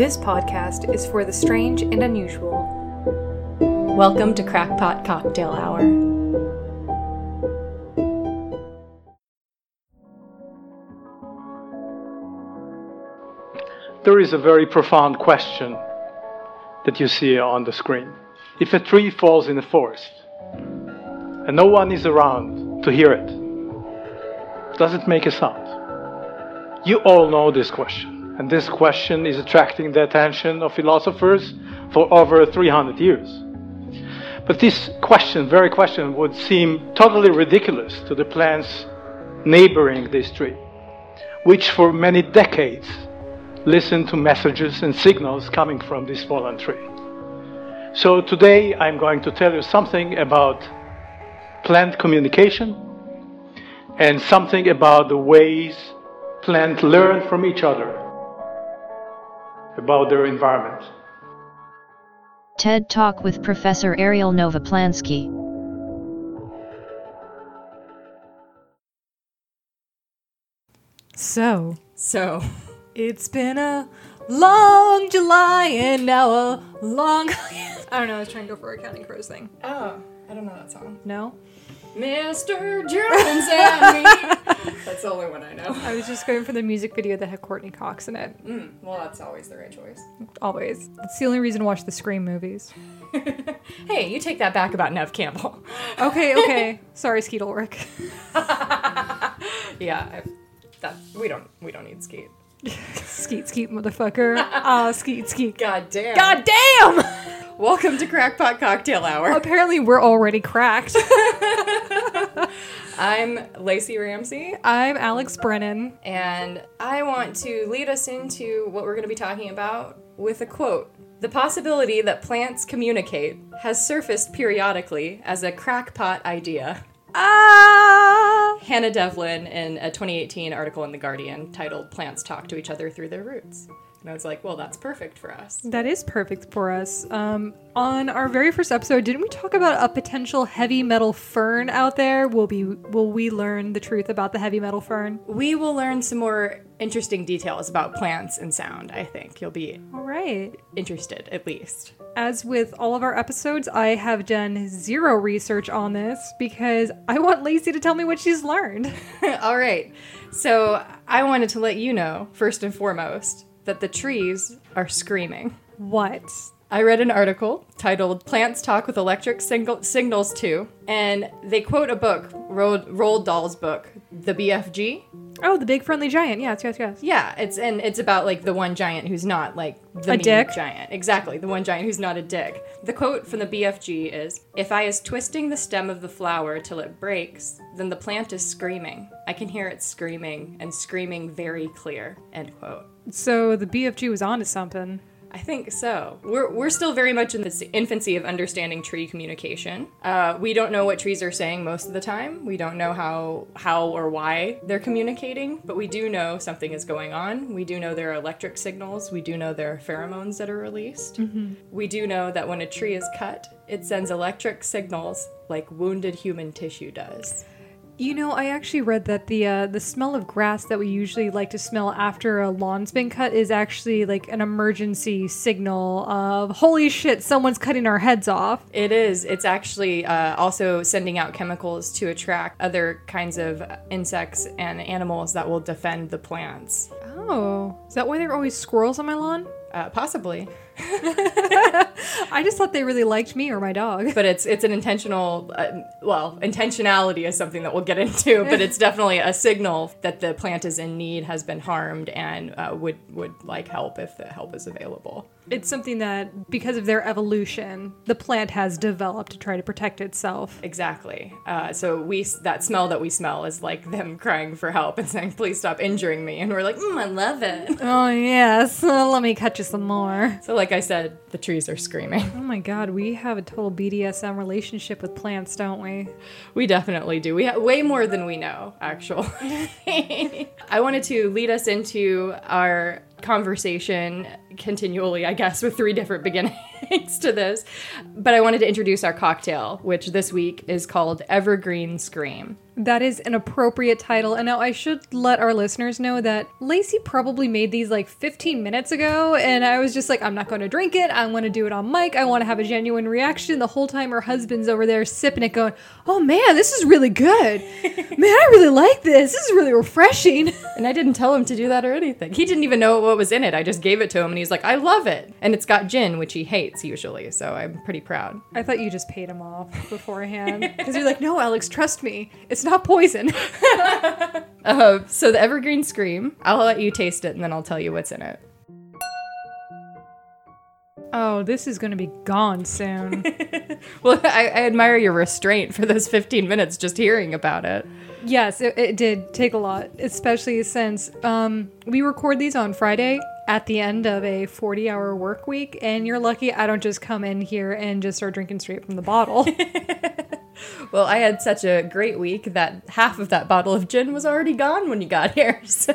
This podcast is for the strange and unusual. Welcome to Crackpot Cocktail Hour. There is a very profound question that you see on the screen. If a tree falls in a forest and no one is around to hear it, does it make a sound? You all know this question, and this question is attracting the attention of philosophers for over 300 years. But this question, very question, would seem totally ridiculous to the plants neighboring this tree, which for many decades listen to messages and signals coming from this fallen tree. So today I'm going to tell you something about plant communication and something about the ways plants learn from each other about their environment. TED Talk with Professor Ariel Novoplansky. So. It's been a long July and now a long... I don't know, I was trying to go for a Counting Crows thing. Oh, I don't know that song. No? Mr. Jones and me. That's the only one I know. I was just going for the music video that had Courtney Cox in it. Well, that's always the right choice. Always. That's the only reason to watch the Scream movies. Hey, you take that back about Neve Campbell. Okay. Sorry, Skeet Ulrich. We don't need Skeet. Skeet, motherfucker. Skeet. God damn! Welcome to Crackpot Cocktail Hour. Apparently we're already cracked. I'm Lacey Ramsey. I'm Alex Brennan. And I want to lead us into what we're going to be talking about with a quote. The possibility that plants communicate has surfaced periodically as a crackpot idea. Hannah Devlin in a 2018 article in The Guardian titled Plants Talk to Each Other Through Their Roots. And I was like, well, that's perfect for us. That is perfect for us. On our very first episode, didn't we talk about a potential heavy metal fern out there? Will we learn the truth about the heavy metal fern? We will learn some more interesting details about plants and sound, I think. You'll be all right. Interested, at least. As with all of our episodes, I have done zero research on this because I want Lacey to tell me what she's learned. All right. So I wanted to let you know, first and foremost, that the trees are screaming. What? I read an article titled Plants Talk with Electric Signals Too, and they quote a book, Roald Dahl's book, The BFG. Oh, The Big Friendly Giant. Yes. Yeah, it's about like the one giant who's not like the dick giant. Exactly, the one giant who's not a dick. The quote from The BFG is, "If I is twisting the stem of the flower till it breaks, then the plant is screaming. I can hear it screaming and screaming very clear." End quote. So the BFG was onto something. I think so. We're still very much in this infancy of understanding tree communication. We don't know what trees are saying most of the time. We don't know how or why they're communicating, but we do know something is going on. We do know there are electric signals. We do know there are pheromones that are released. Mm-hmm. We do know that when a tree is cut, it sends electric signals like wounded human tissue does. You know, I actually read that the smell of grass that we usually like to smell after a lawn's been cut is actually like an emergency signal of, holy shit, someone's cutting our heads off. It is. It's actually also sending out chemicals to attract other kinds of insects and animals that will defend the plants. Oh. Is that why there are always squirrels on my lawn? Possibly. I just thought they really liked me or my dog. But it's an intentional, intentionality is something that we'll get into, but it's definitely a signal that the plant is in need, has been harmed, and would like help if the help is available. It's something that, because of their evolution, the plant has developed to try to protect itself. Exactly. So that smell that we smell is like them crying for help and saying, please stop injuring me. And we're like, I love it. Oh, yes. Let me cut you some more. So like I said, the trees are screaming. Oh my god, we have a total BDSM relationship with plants, don't we? We definitely do. We have way more than we know, actually. I wanted to lead us into our conversation continually, I guess, with three different beginnings to this. But I wanted to introduce our cocktail, which this week is called Evergreen Scream. That is an appropriate title. And now I should let our listeners know that Lacey probably made these like 15 minutes ago. And I was just like, I'm not going to drink it. I want to do it on mic. I want to have a genuine reaction. The whole time her husband's over there sipping it going, oh man, this is really good. Man, I really like this. This is really refreshing. And I didn't tell him to do that or anything. He didn't even know what was in it. I just gave it to him and he's like, I love it. And it's got gin, which he hates usually. So I'm pretty proud. I thought you just paid him off beforehand. Because you're like, no, Alex, trust me. It's not poison. So the Evergreen Scream, I'll let you taste it and then I'll tell you what's in it. Oh, this is going to be gone soon. Well, I admire your restraint for those 15 minutes just hearing about it. Yes, it did take a lot, especially since we record these on Friday at the end of a 40-hour work week, and you're lucky I don't just come in here and just start drinking straight from the bottle. Well, I had such a great week that half of that bottle of gin was already gone when you got here, so...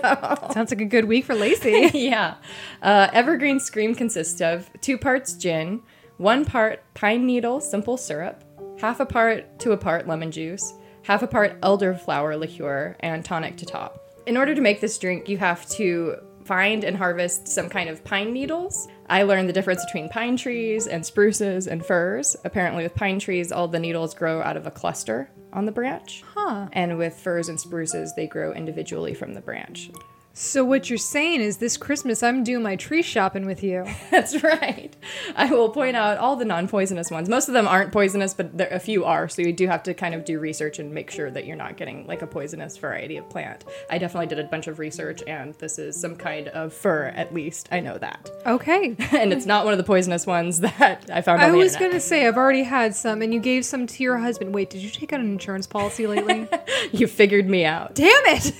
Sounds like a good week for Lacey. Yeah. Evergreen Scream consists of 2 parts gin, 1 part pine needle simple syrup, half a part to a part lemon juice, half a part elderflower liqueur, and tonic to top. In order to make this drink, you have to find and harvest some kind of pine needles. I learned the difference between pine trees and spruces and firs. Apparently with pine trees, all the needles grow out of a cluster on the branch. Huh. And with firs and spruces, they grow individually from the branch. So what you're saying is this Christmas, I'm doing my tree shopping with you. That's right. I will point out all the non-poisonous ones. Most of them aren't poisonous, but a few are. So you do have to kind of do research and make sure that you're not getting like a poisonous variety of plant. I definitely did a bunch of research and this is some kind of fir, at least. I know that. Okay. And it's not one of the poisonous ones that I found on the internet. I was going to say, I've already had some and you gave some to your husband. Wait, did you take out an insurance policy lately? You figured me out. Damn it.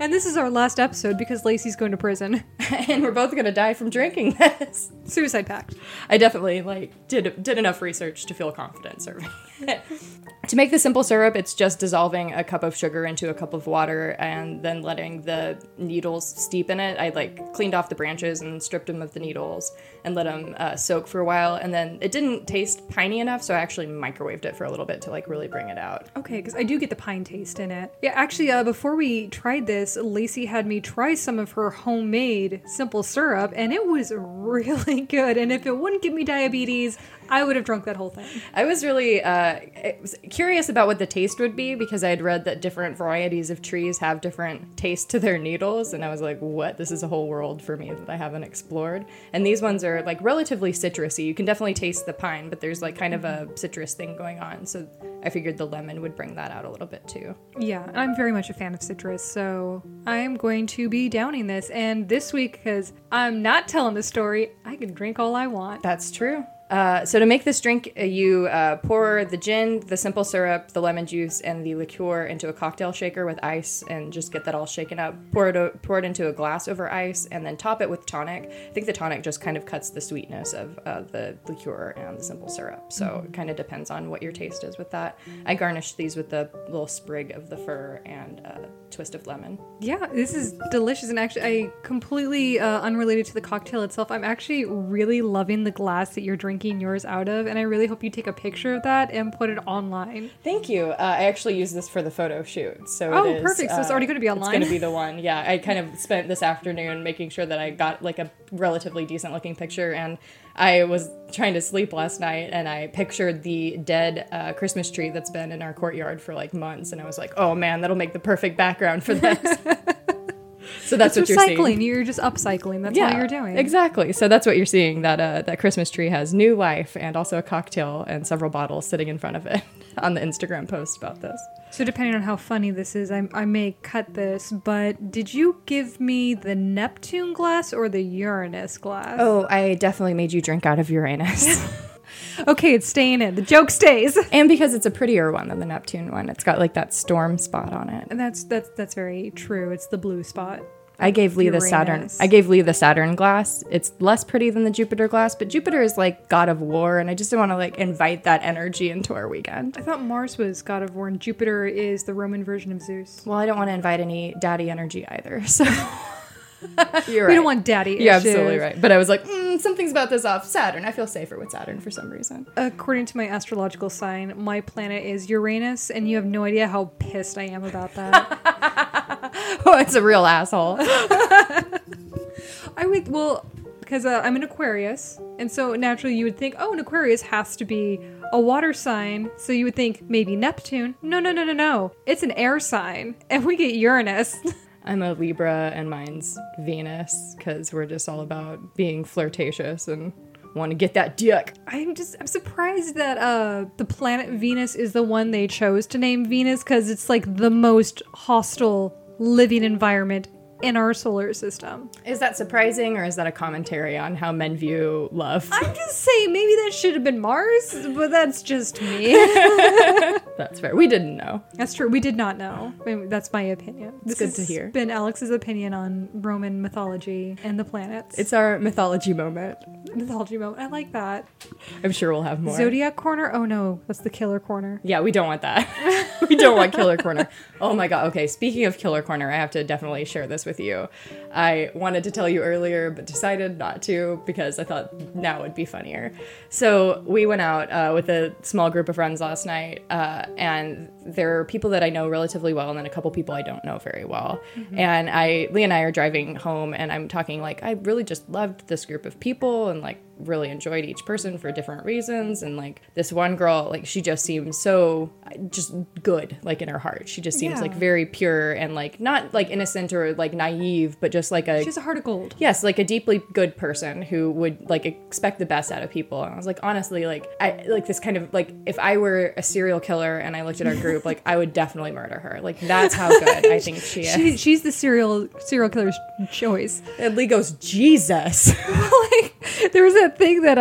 And this is our last episode because Lacey's going to prison. And we're both going to die from drinking this. Suicide pact. I definitely, did enough research to feel confident serving it. To make the simple syrup, it's just dissolving a cup of sugar into a cup of water and then letting the needles steep in it. I, cleaned off the branches and stripped them of the needles and let them soak for a while. And then it didn't taste piney enough, so I actually microwaved it for a little bit to, really bring it out. Okay, because I do get the pine taste in it. Yeah, actually, before we tried this, Lacey had me try some of her homemade simple syrup, and it was really good. And if it wouldn't give me diabetes, I would have drunk that whole thing. I was really curious about what the taste would be because I had read that different varieties of trees have different taste to their needles, and I was like, what? This is a whole world for me that I haven't explored. And these ones are relatively citrusy. You can definitely taste the pine, but there's kind of a citrus thing going on. So I figured the lemon would bring that out a little bit too. Yeah, I'm very much a fan of citrus. So I am going to be downing this. And this week, because I'm not telling the story, I can drink all I want. That's true. So to make this drink, you pour the gin, the simple syrup, the lemon juice, and the liqueur into a cocktail shaker with ice and just get that all shaken up. Pour it into a glass over ice and then top it with tonic. I think the tonic just kind of cuts the sweetness of the liqueur and the simple syrup. So It kind of depends on what your taste is with that. I garnished these with the little sprig of the fir and a twist of lemon. Yeah, this is delicious. And actually, I completely unrelated to the cocktail itself. I'm actually really loving the glass that you're drinking yours out of, and I really hope you take a picture of that and put it online. Thank you. I actually used this for the photo shoot, so oh, it is, perfect. So it's already going to be online. It's going to be the one. Yeah, I kind of spent this afternoon making sure that I got a relatively decent looking picture, and I was trying to sleep last night, and I pictured the dead Christmas tree that's been in our courtyard for months, and I was like, oh man, that'll make the perfect background for this. So that's what you're seeing. Recycling. You're just upcycling. That's what you're doing. Exactly. So that's what you're seeing. That that Christmas tree has new life and also a cocktail and several bottles sitting in front of it on the Instagram post about this. So depending on how funny this is, I may cut this, but did you give me the Neptune glass or the Uranus glass? Oh, I definitely made you drink out of Uranus. Okay, it's staying in. The joke stays. And because it's a prettier one than the Neptune one. It's got that storm spot on it. And that's very true. It's the blue spot. I gave Lee the Saturn glass. It's less pretty than the Jupiter glass, but Jupiter is god of war, and I just didn't want to invite that energy into our weekend. I thought Mars was god of war, and Jupiter is the Roman version of Zeus. Well, I don't want to invite any daddy energy either, so... You're right. We don't want daddy issues. You're absolutely right. But I was like, something's about this off Saturn. I feel safer with Saturn for some reason. According to my astrological sign, my planet is Uranus, and you have no idea how pissed I am about that. Oh, it's a real asshole. Because I'm an Aquarius, and so naturally you would think, an Aquarius has to be a water sign, so you would think maybe Neptune. No. It's an air sign, and we get Uranus. I'm a Libra, and mine's Venus, because we're just all about being flirtatious and want to get that dick. I'm surprised that the planet Venus is the one they chose to name Venus, because it's like the most hostile living environment in our solar system. Is that surprising, or is that a commentary on how men view love? I'm just saying, maybe that should have been Mars, but that's just me. That's fair. We didn't know. That's true. We did not know. I mean, that's my opinion. It's good to hear. This has been Alex's opinion on Roman mythology and the planets. It's our mythology moment. Mythology moment. I like that. I'm sure we'll have more. Zodiac corner? Oh no, that's the killer corner. Yeah, we don't want that. We don't want killer corner. Oh my god. Okay, speaking of killer corner, I have to definitely share this with you. I wanted to tell you earlier, but decided not to because I thought now would be funnier. So we went out with a small group of friends last night, and there are people that I know relatively well and then a couple people I don't know very well. Mm-hmm. And Lee and I are driving home, and I'm talking like, I really just loved this group of people and like really enjoyed each person for different reasons. And like this one girl, like she just seems so just good, like in her heart. She just seems like very pure and like not like innocent or like naive, but just like she's a heart of gold. Yes, like a deeply good person who would like expect the best out of people. And I was like, honestly, like I like this kind of like if I were a serial killer and I looked at our group, like I would definitely murder her. Like that's how good I think she is. She's the serial killer's choice. And Lee goes, Jesus. Like there was a thing that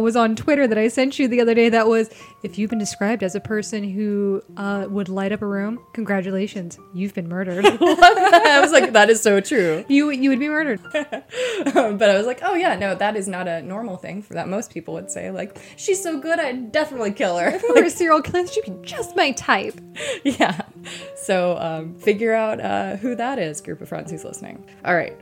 was on Twitter that I sent you the other day that was, if you've been described as a person who would light up a room, congratulations, you've been murdered. I love that. I was like, that is so true. You would be murdered. But I was like, oh yeah, no, that is not a normal thing for that most people would say. Like, she's so good, I'd definitely kill her. If I were a serial killer, she'd be just my type. Yeah. So figure out who that is, group of friends who's listening. All right.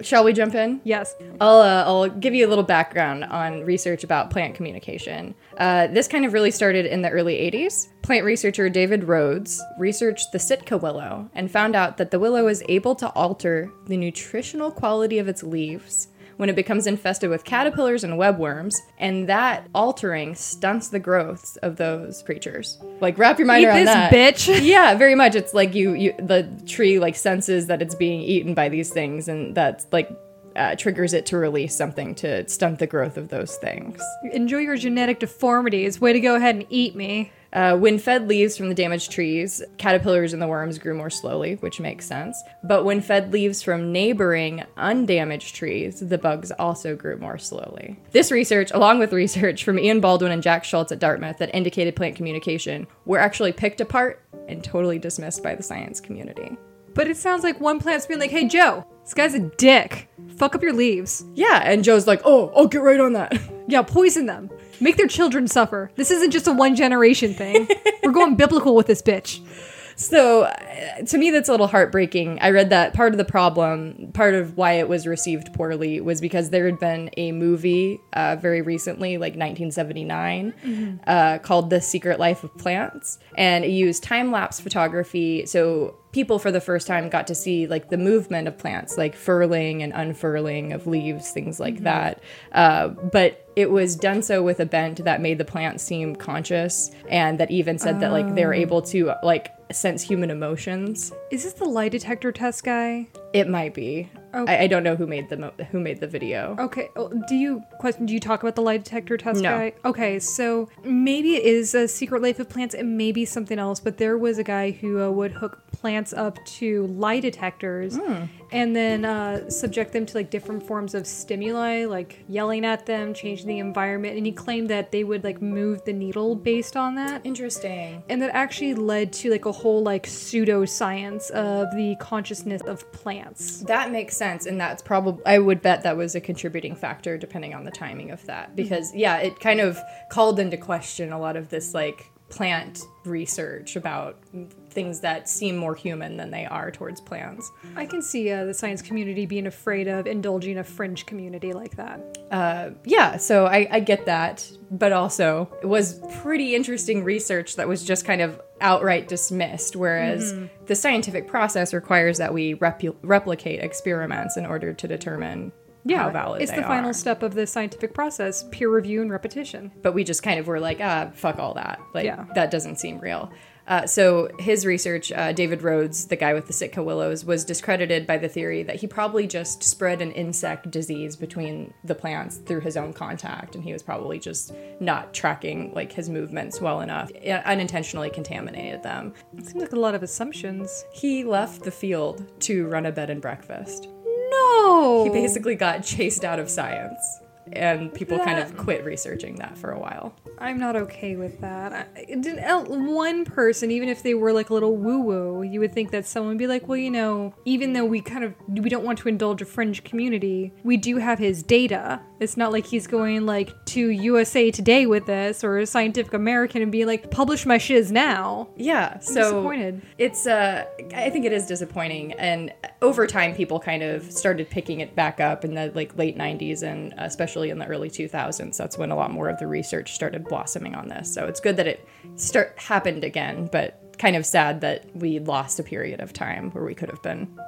Shall we jump in? Yes. I'll give you a little background on research about plant communication. This kind of really started in the early 80s. Plant researcher David Rhodes researched the Sitka willow and found out that the willow is able to alter the nutritional quality of its leaves when it becomes infested with caterpillars and webworms, and that altering stunts the growth of those creatures. Like, wrap your mind around that. Eat this, bitch! Yeah, very much. It's like you the tree, like, senses that it's being eaten by these things, and that's, like, triggers it to release something to stunt the growth of those things. Enjoy your genetic deformities. Way to go ahead and eat me. When fed leaves from the damaged trees, caterpillars and the worms grew more slowly, which makes sense. But when fed leaves from neighboring undamaged trees, the bugs also grew more slowly. This research, along with research from Ian Baldwin and Jack Schultz at Dartmouth that indicated plant communication, were actually picked apart and totally dismissed by the science community. But it sounds like one plant's being like, hey, Joe, this guy's a dick. Fuck up your leaves. Yeah, and Joe's like, oh, I'll get right on that. Yeah, poison them. Make their children suffer. This isn't just a one-generation thing. We're going biblical with this bitch. So, to me, that's a little heartbreaking. I read that part of the problem, part of why it was received poorly, was because there had been a movie very recently, like 1979, called The Secret Life of Plants, and it used time-lapse photography, so people for the first time got to see like the movement of plants, like furling and unfurling of leaves, things like that. But it was done so with a bent that made the plants seem conscious, and that even said that like they were able to like sense human emotions. Is this the lie detector test guy? It might be. Okay. I don't know who made the video. Okay. Do you talk about the lie detector test guy? Okay, so maybe it is a Secret Life of Plants and maybe something else, but there was a guy who would hook plants up to lie detectors and then subject them to like different forms of stimuli, like yelling at them, changing the environment, and he claimed that they would like move the needle based on that. Interesting. And that actually led to like a whole like pseudoscience of the consciousness of plants. That makes sense, and that's probably, I would bet that was a contributing factor depending on the timing of that, because yeah, it kind of called into question a lot of this like plant research, about things that seem more human than they are towards plants. I can see the science community being afraid of indulging a fringe community like that. So I get that. But also, it was pretty interesting research that was just kind of outright dismissed, whereas the scientific process requires that we replicate experiments in order to determine how valid they are. It's the final step of the scientific process, peer review and repetition. But we just kind of were like, fuck all that. That doesn't seem real. So his research, David Rhodes, the guy with the Sitka willows, was discredited by the theory that he probably just spread an insect disease between the plants through his own contact, and he was probably just not tracking his movements well enough, unintentionally contaminated them. It seems like a lot of assumptions. He left the field to run a bed and breakfast. No! He basically got chased out of science. And people kind of quit researching that for a while. I'm not okay with that. One person, even if they were a little woo-woo, you would think that someone would be like, well, even though we don't want to indulge a fringe community, we do have his data. It's not like he's going to USA Today with this or Scientific American and be like, publish my shiz now. Yeah, I'm so disappointed. It's I think it is disappointing. And over time, people kind of started picking it back up in the late 90s and especially in the early 2000s. That's when a lot more of the research started blossoming on this. So it's good that it happened again, but kind of sad that we lost a period of time where we could have been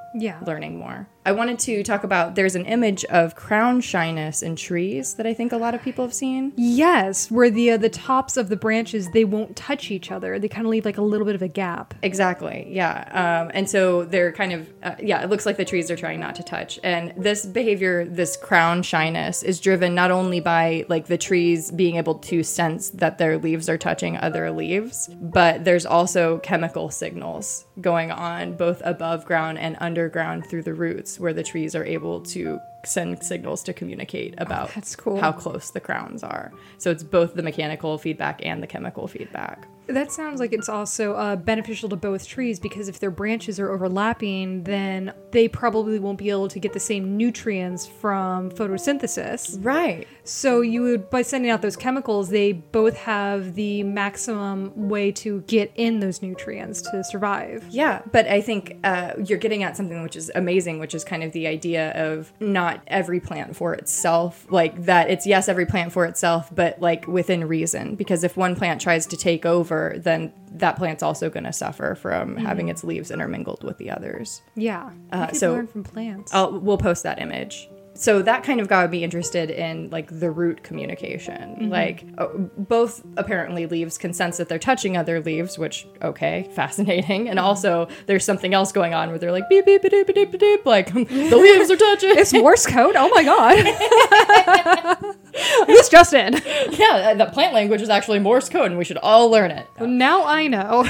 learning more. I wanted to talk about, there's an image of crown shyness in trees that I think a lot of people have seen. Yes, where the tops of the branches, they won't touch each other. They kind of leave a little bit of a gap. Exactly, yeah. And so they're kind of, it looks like the trees are trying not to touch. And this behavior, this crown shyness, is driven not only by the trees being able to sense that their leaves are touching other leaves, but there's also chemical signals going on both above ground and underground through the roots, where the trees are able to send signals to communicate about how close the crowns are. So it's both the mechanical feedback and the chemical feedback. That sounds like it's also beneficial to both trees, because if their branches are overlapping, then they probably won't be able to get the same nutrients from photosynthesis. Right. So you would, by sending out those chemicals, they both have the maximum way to get in those nutrients to survive. Yeah, but I think you're getting at something which is amazing, which is kind of the idea of not every plant for itself, every plant for itself, but within reason. Because if one plant tries to take over, then that plant's also going to suffer from having its leaves intermingled with the others. Yeah, so learn from plants. We'll post that image. So that kind of got me interested in the root communication. Mm-hmm. Both apparently leaves can sense that they're touching other leaves, which, okay, fascinating. And also there's something else going on where they're beep, beep, beep, beep, beep, beep, the leaves are touching. It's Morse code? Oh my God. This just in. Yeah, the plant language is actually Morse code and we should all learn it. Well, now I know.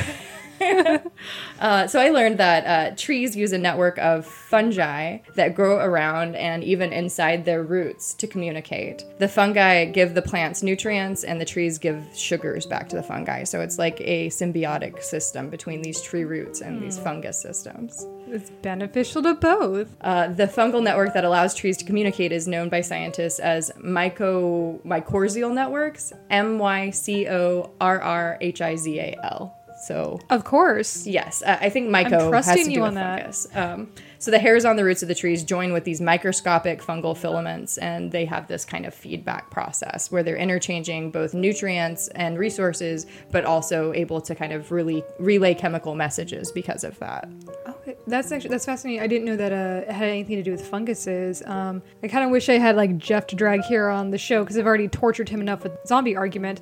So I learned that trees use a network of fungi that grow around and even inside their roots to communicate. The fungi give the plants nutrients and the trees give sugars back to the fungi. So it's a symbiotic system between these tree roots and these fungus systems. It's beneficial to both. The fungal network that allows trees to communicate is known by scientists as mycorrhizal networks, mycorrhizal. So, of course. Yes. I think myco has to do with fungus. So the hairs on the roots of the trees join with these microscopic fungal filaments, and they have this kind of feedback process where they're interchanging both nutrients and resources, but also able to kind of really relay chemical messages because of that. Okay. That's fascinating. I didn't know that it had anything to do with funguses. I kind of wish I had Jeff to drag here on the show, because I've already tortured him enough with the zombie argument.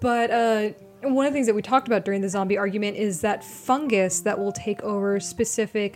But... one of the things that we talked about during the zombie argument is that fungus that will take over specific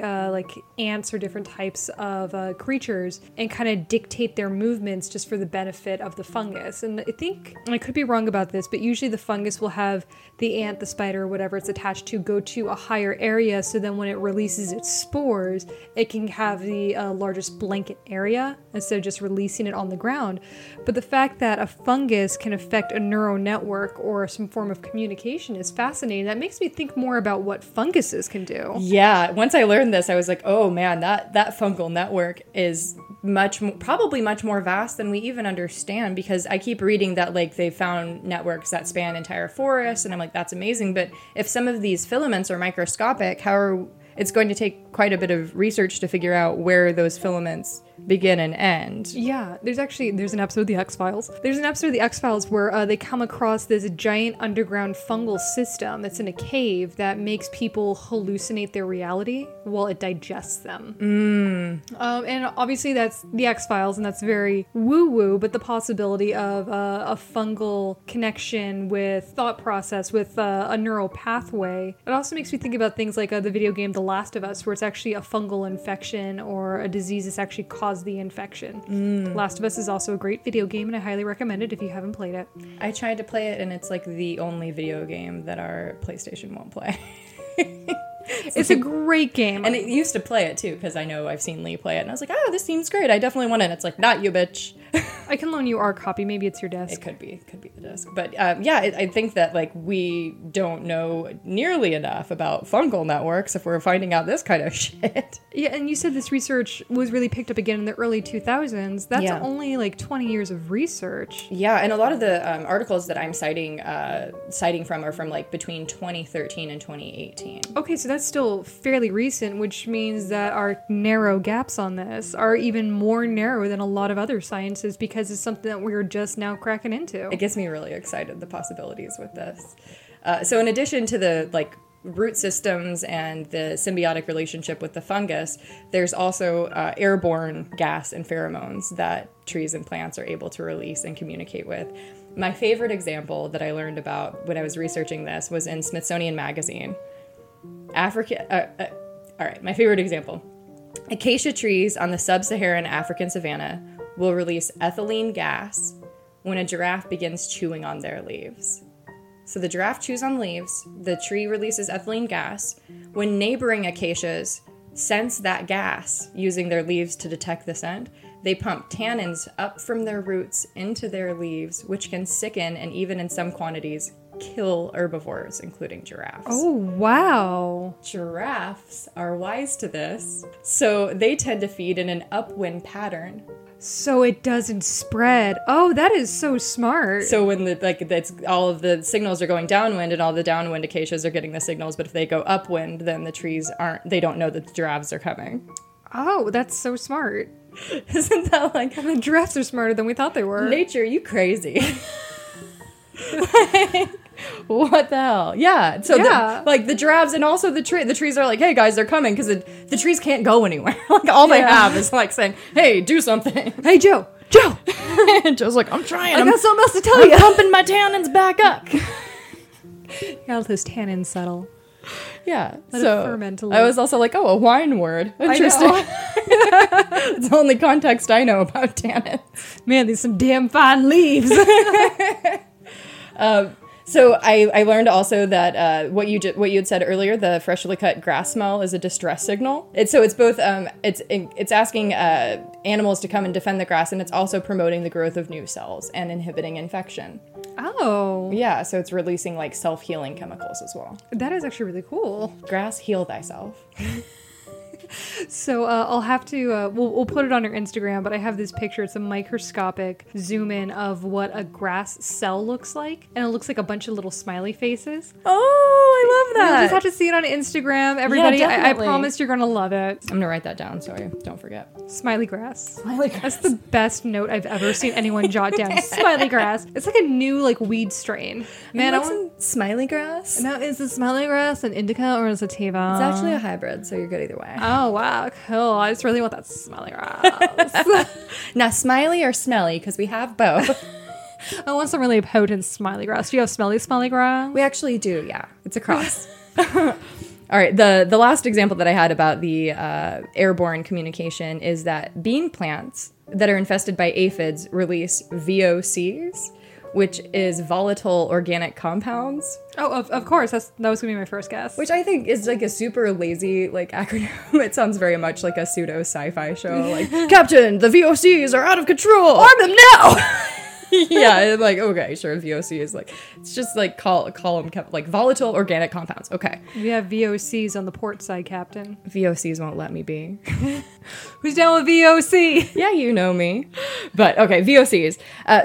ants or different types of creatures and kind of dictate their movements just for the benefit of the fungus. And I think, I could be wrong about this, but usually the fungus will have the ant, the spider, whatever it's attached to, go to a higher area, so then when it releases its spores, it can have the largest blanket area instead of just releasing it on the ground. But the fact that a fungus can affect a neural network or some form of communication is fascinating. That makes me think more about what funguses can do. Yeah, once I learned this, I was like, oh man, that fungal network is probably much more vast than we even understand, because I keep reading that like they found networks that span entire forests, and I'm like, that's amazing. But if some of these filaments are microscopic, it's going to take quite a bit of research to figure out where those filaments begin and end. Yeah, there's an episode of the X-Files. There's an episode of the X-Files where they come across this giant underground fungal system that's in a cave that makes people hallucinate their reality while it digests them. And obviously that's the X-Files, and that's very woo-woo, but the possibility of a fungal connection with thought process, with a neural pathway. It also makes me think about things like the video game The Last of Us, where it's actually a fungal infection or a disease that's actually caused the infection. Last of Us is also a great video game, and I highly recommend it if you haven't played it. I tried to play it, and it's like the only video game that our PlayStation won't play. It's a great game. And it used to play it too, because I know I've seen Lee play it, and I was like, oh, this seems great. I definitely want it. And it's like, not you, bitch. I can loan you our copy. Maybe it's your desk. It could be the desk. But I think that like we don't know nearly enough about fungal networks if we're finding out this kind of shit. Yeah, and you said this research was really picked up again in the early 2000s. That's only like 20 years of research. Yeah, and a lot of the articles that I'm citing from are from like between 2013 and 2018. Okay, so that's still fairly recent, which means that our narrow gaps on this are even more narrow than a lot of other sciences, because it's something that we're just now cracking into. It gets me really excited, the possibilities with this. So in addition to the like root systems and the symbiotic relationship with the fungus, there's also airborne gas and pheromones that trees and plants are able to release and communicate with. My favorite example that I learned about when I was researching this was in Smithsonian Magazine. My favorite example. Acacia trees on the sub-Saharan African savanna will release ethylene gas when a giraffe begins chewing on their leaves. So the giraffe chews on leaves, the tree releases ethylene gas. When neighboring acacias sense that gas using their leaves to detect the scent, they pump tannins up from their roots into their leaves, which can sicken and even in some quantities kill herbivores, including giraffes. Oh, wow. Giraffes are wise to this, so they tend to feed in an upwind pattern, so it doesn't spread. Oh, that is so smart. So when all of the signals are going downwind, and all the downwind acacias are getting the signals, but if they go upwind, then the trees aren't. They don't know that the giraffes are coming. Oh, that's so smart. Isn't that like, the giraffes are smarter than we thought they were? Nature, you crazy. What the hell? Yeah. So yeah. The giraffes, and also the trees are like, hey guys, they're coming, because the trees can't go anywhere. They have is like saying, hey, do something. Hey, Joe. And Joe's like, I'm trying. I got something else to tell you. I'm pumping my tannins back up. Got all those tannins settle. Yeah. Let it ferment a little. I was also like, oh, a wine word. Interesting. It's the only context I know about tannins. Man, these are some damn fine leaves. So I learned also that what you had said earlier, the freshly cut grass smell is a distress signal. It's both it's asking animals to come and defend the grass, and it's also promoting the growth of new cells and inhibiting infection. Oh. Yeah, so it's releasing like self-healing chemicals as well. That is actually really cool. Grass, heal thyself. So I'll have to, we'll put it on our Instagram, but I have this picture. It's a microscopic zoom in of what a grass cell looks like. And it looks like a bunch of little smiley faces. Oh, I love that. You'll just have to see it on Instagram, everybody. Yeah, I promise you're going to love it. I'm going to write that down so I don't forget. Smiley grass. Smiley grass. That's the best note I've ever seen anyone jot down. Smiley grass. It's like a new weed strain. Man, some smiley grass? No, is the smiley grass an indica or is it Teva? It's actually a hybrid, so you're good either way. Oh, wow, cool. I just really want that smiley grass. Now, smiley or smelly? Because we have both. I want some really potent smiley grass. Do you have smelly grass? We actually do, yeah. It's a cross. All right, the last example that I had about the airborne communication is that bean plants that are infested by aphids release VOCs, which is volatile organic compounds. Oh, of course. That was going to be my first guess. Which I think is like a super lazy acronym. It sounds very much like a pseudo sci-fi show. Captain, the VOCs are out of control. Arm them now! Yeah, like, okay, sure, VOC is like, it's just like column, like volatile organic compounds. Okay. We have VOCs on the port side, Captain. VOCs won't let me be. Who's down with VOC? Yeah, you know me. But okay, VOCs.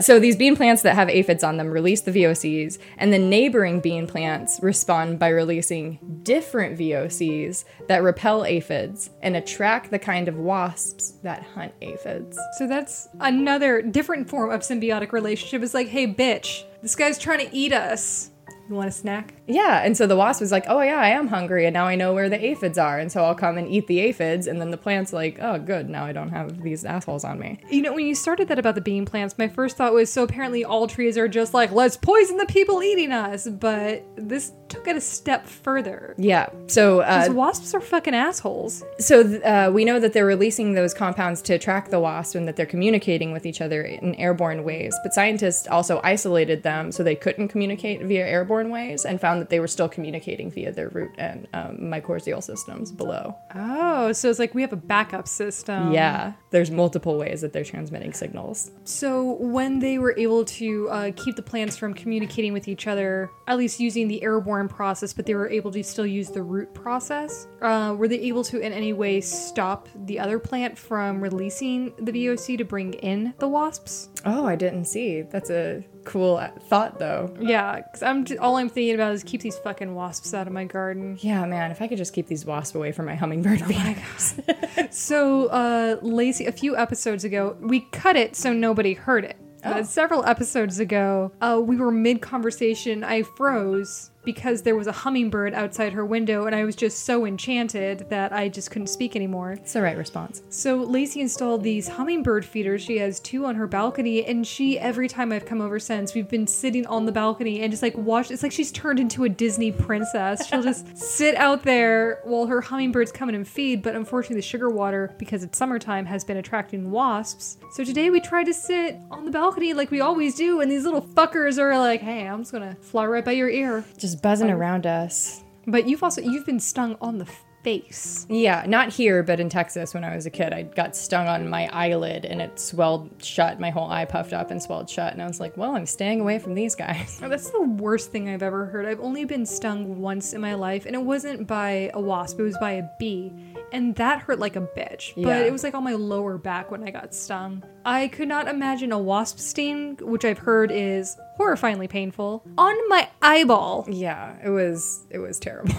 So these bean plants that have aphids on them release the VOCs, and the neighboring bean plants respond by releasing different VOCs that repel aphids and attract the kind of wasps that hunt aphids. So that's another different form of symbiotic relationship. It's like, hey, bitch, this guy's trying to eat us. You want a snack? Yeah, and so the wasp was like, oh yeah, I am hungry, and now I know where the aphids are, and so I'll come and eat the aphids, and then the plant's like, oh good, now I don't have these assholes on me. You know, when you started that about the bean plants, my first thought was, so apparently all trees are just like, let's poison the people eating us, but this took it a step further. Yeah, so... Because wasps are fucking assholes. So we know that they're releasing those compounds to attract the wasps and that they're communicating with each other in airborne ways, but scientists also isolated them so they couldn't communicate via airborne ways and found that they were still communicating via their root and mycorrhizal systems below. Oh, so it's like we have a backup system. Yeah, there's multiple ways that they're transmitting signals. So when they were able to keep the plants from communicating with each other, at least using the airborne process, but they were able to still use the root process, were they able to in any way stop the other plant from releasing the VOC to bring in the wasps? Oh, I didn't see. That's a cool thought, though. Yeah, because all I'm thinking about is keep these fucking wasps out of my garden. Yeah, man, if I could just keep these wasps away from my hummingbird. Oh my gosh. So, Lacey, a few episodes ago, we cut it so nobody heard it. Oh. Several episodes ago, we were mid-conversation. I froze because there was a hummingbird outside her window, and I was just so enchanted that I just couldn't speak anymore. It's the right response. So Lacey installed these hummingbird feeders. She has two on her balcony, and she, every time I've come over since, we've been sitting on the balcony and just like watch. It's like she's turned into a Disney princess. She'll just sit out there while her hummingbirds come in and feed, but unfortunately the sugar water, because it's summertime, has been attracting wasps. So today we tried to sit on the balcony like we always do, and these little fuckers are like, hey, I'm just gonna fly right by your ear. Just buzzing around us. But you've been stung on the face. Yeah, not here, but in Texas when I was a kid, I got stung on my eyelid and it swelled shut. My whole eye puffed up and swelled shut, and I was like, well, I'm staying away from these guys. Oh, that's the worst thing I've ever heard. I've only been stung once in my life, and it wasn't by a wasp, it was by a bee. And that hurt like a bitch. But yeah. It was like on my lower back when I got stung. I could not imagine a wasp sting, which I've heard is horrifyingly painful, on my eyeball. Yeah, it was terrible.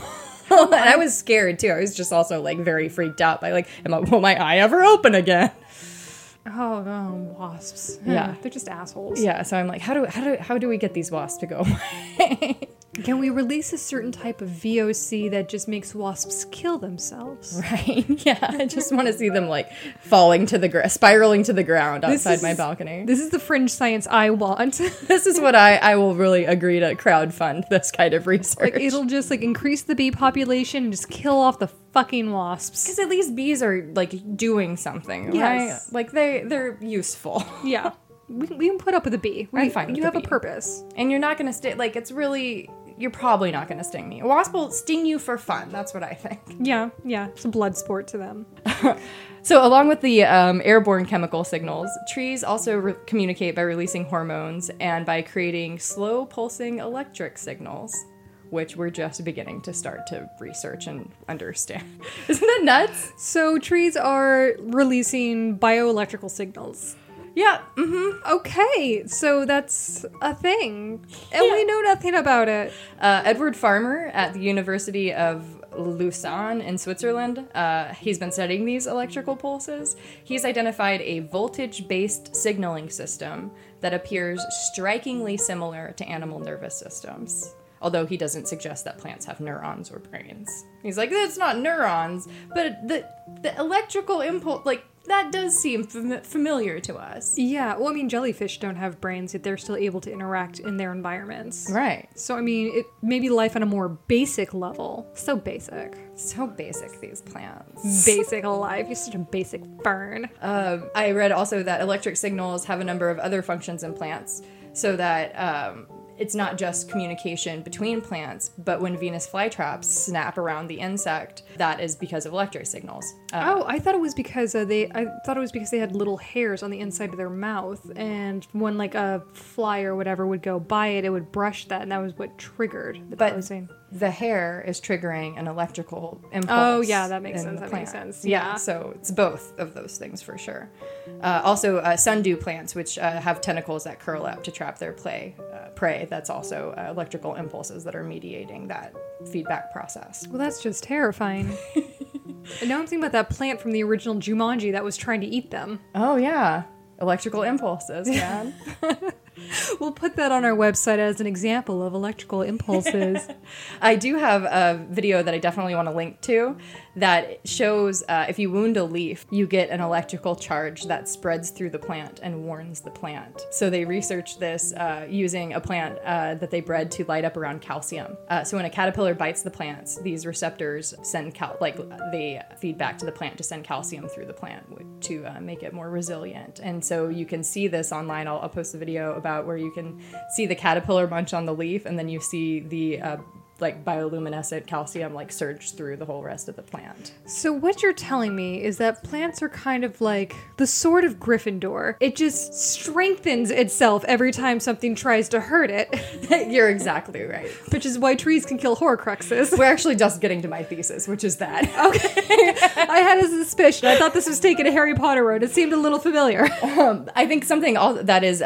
And I was scared too. I was just also like very freaked out by like, will my eye ever open again? Oh no, wasps. Yeah, they're just assholes. Yeah, so I'm like, how do we get these wasps to go away? Can we release a certain type of VOC that just makes wasps kill themselves? Right, yeah. I just want to see them, like, falling to the ground, spiraling to the ground outside my balcony. This is the fringe science I want. This is what I will really agree to crowdfund this kind of research. Like, it'll just, like, increase the bee population and just kill off the fucking wasps. Because at least bees are, like, doing something, yes. Right? Like, they're useful. Yeah. We can put up with a bee. I'm fine with you have bee. A purpose. And you're not going to stay, like, it's really... You're probably not going to sting me. A wasp will sting you for fun. That's what I think. Yeah. It's a blood sport to them. So along with the airborne chemical signals, trees also communicate by releasing hormones and by creating slow pulsing electric signals, which we're just beginning to start to research and understand. Isn't that nuts? So trees are releasing bioelectrical signals. Yeah, mm-hmm. Okay, so that's a thing. And yeah. We know nothing about it. Edward Farmer at the University of Lausanne in Switzerland, he's been studying these electrical pulses. He's identified a voltage-based signaling system that appears strikingly similar to animal nervous systems. Although he doesn't suggest that plants have neurons or brains. He's like, it's not neurons, but the electrical impulse, like, that does seem familiar to us. Yeah, well, I mean, jellyfish don't have brains, yet they're still able to interact in their environments. Right. So, I mean, it may be life on a more basic level. So basic. So basic, these plants. Basic life. You're such a basic fern. I read also that electric signals have a number of other functions in plants, so that... It's not just communication between plants, but when Venus flytraps snap around the insect, that is because of electric signals. I thought it was because they had little hairs on the inside of their mouth, and when like a fly or whatever would go by it, it would brush that, and that was what triggered the buzzing. The hair is triggering an electrical impulse. Oh yeah, that makes sense. Yeah, so it's both of those things for sure. Also, sundew plants, which have tentacles that curl up to trap their prey. That's also electrical impulses that are mediating that feedback process. Well, that's just terrifying. Now I'm thinking about that plant from the original Jumanji that was trying to eat them. Oh, yeah. Electrical impulses, man. We'll put that on our website as an example of electrical impulses. I do have a video that I definitely want to link to that shows if you wound a leaf, you get an electrical charge that spreads through the plant and warns the plant. So they researched this using a plant that they bred to light up around calcium. So when a caterpillar bites the plants, these receptors send they feed back to the plant to send calcium through the plant to make it more resilient. And so you can see this online. I'll post a video about where you can see the caterpillar munch on the leaf, and then you see the bioluminescent calcium surge through the whole rest of the plant. So what you're telling me is that plants are kind of like the sword of Gryffindor. It just strengthens itself every time something tries to hurt it. You're exactly right. Which is why trees can kill Horcruxes. We're actually just getting to my thesis, which is that. Okay. I had a suspicion. I thought this was taking a Harry Potter road. It seemed a little familiar. I think something that is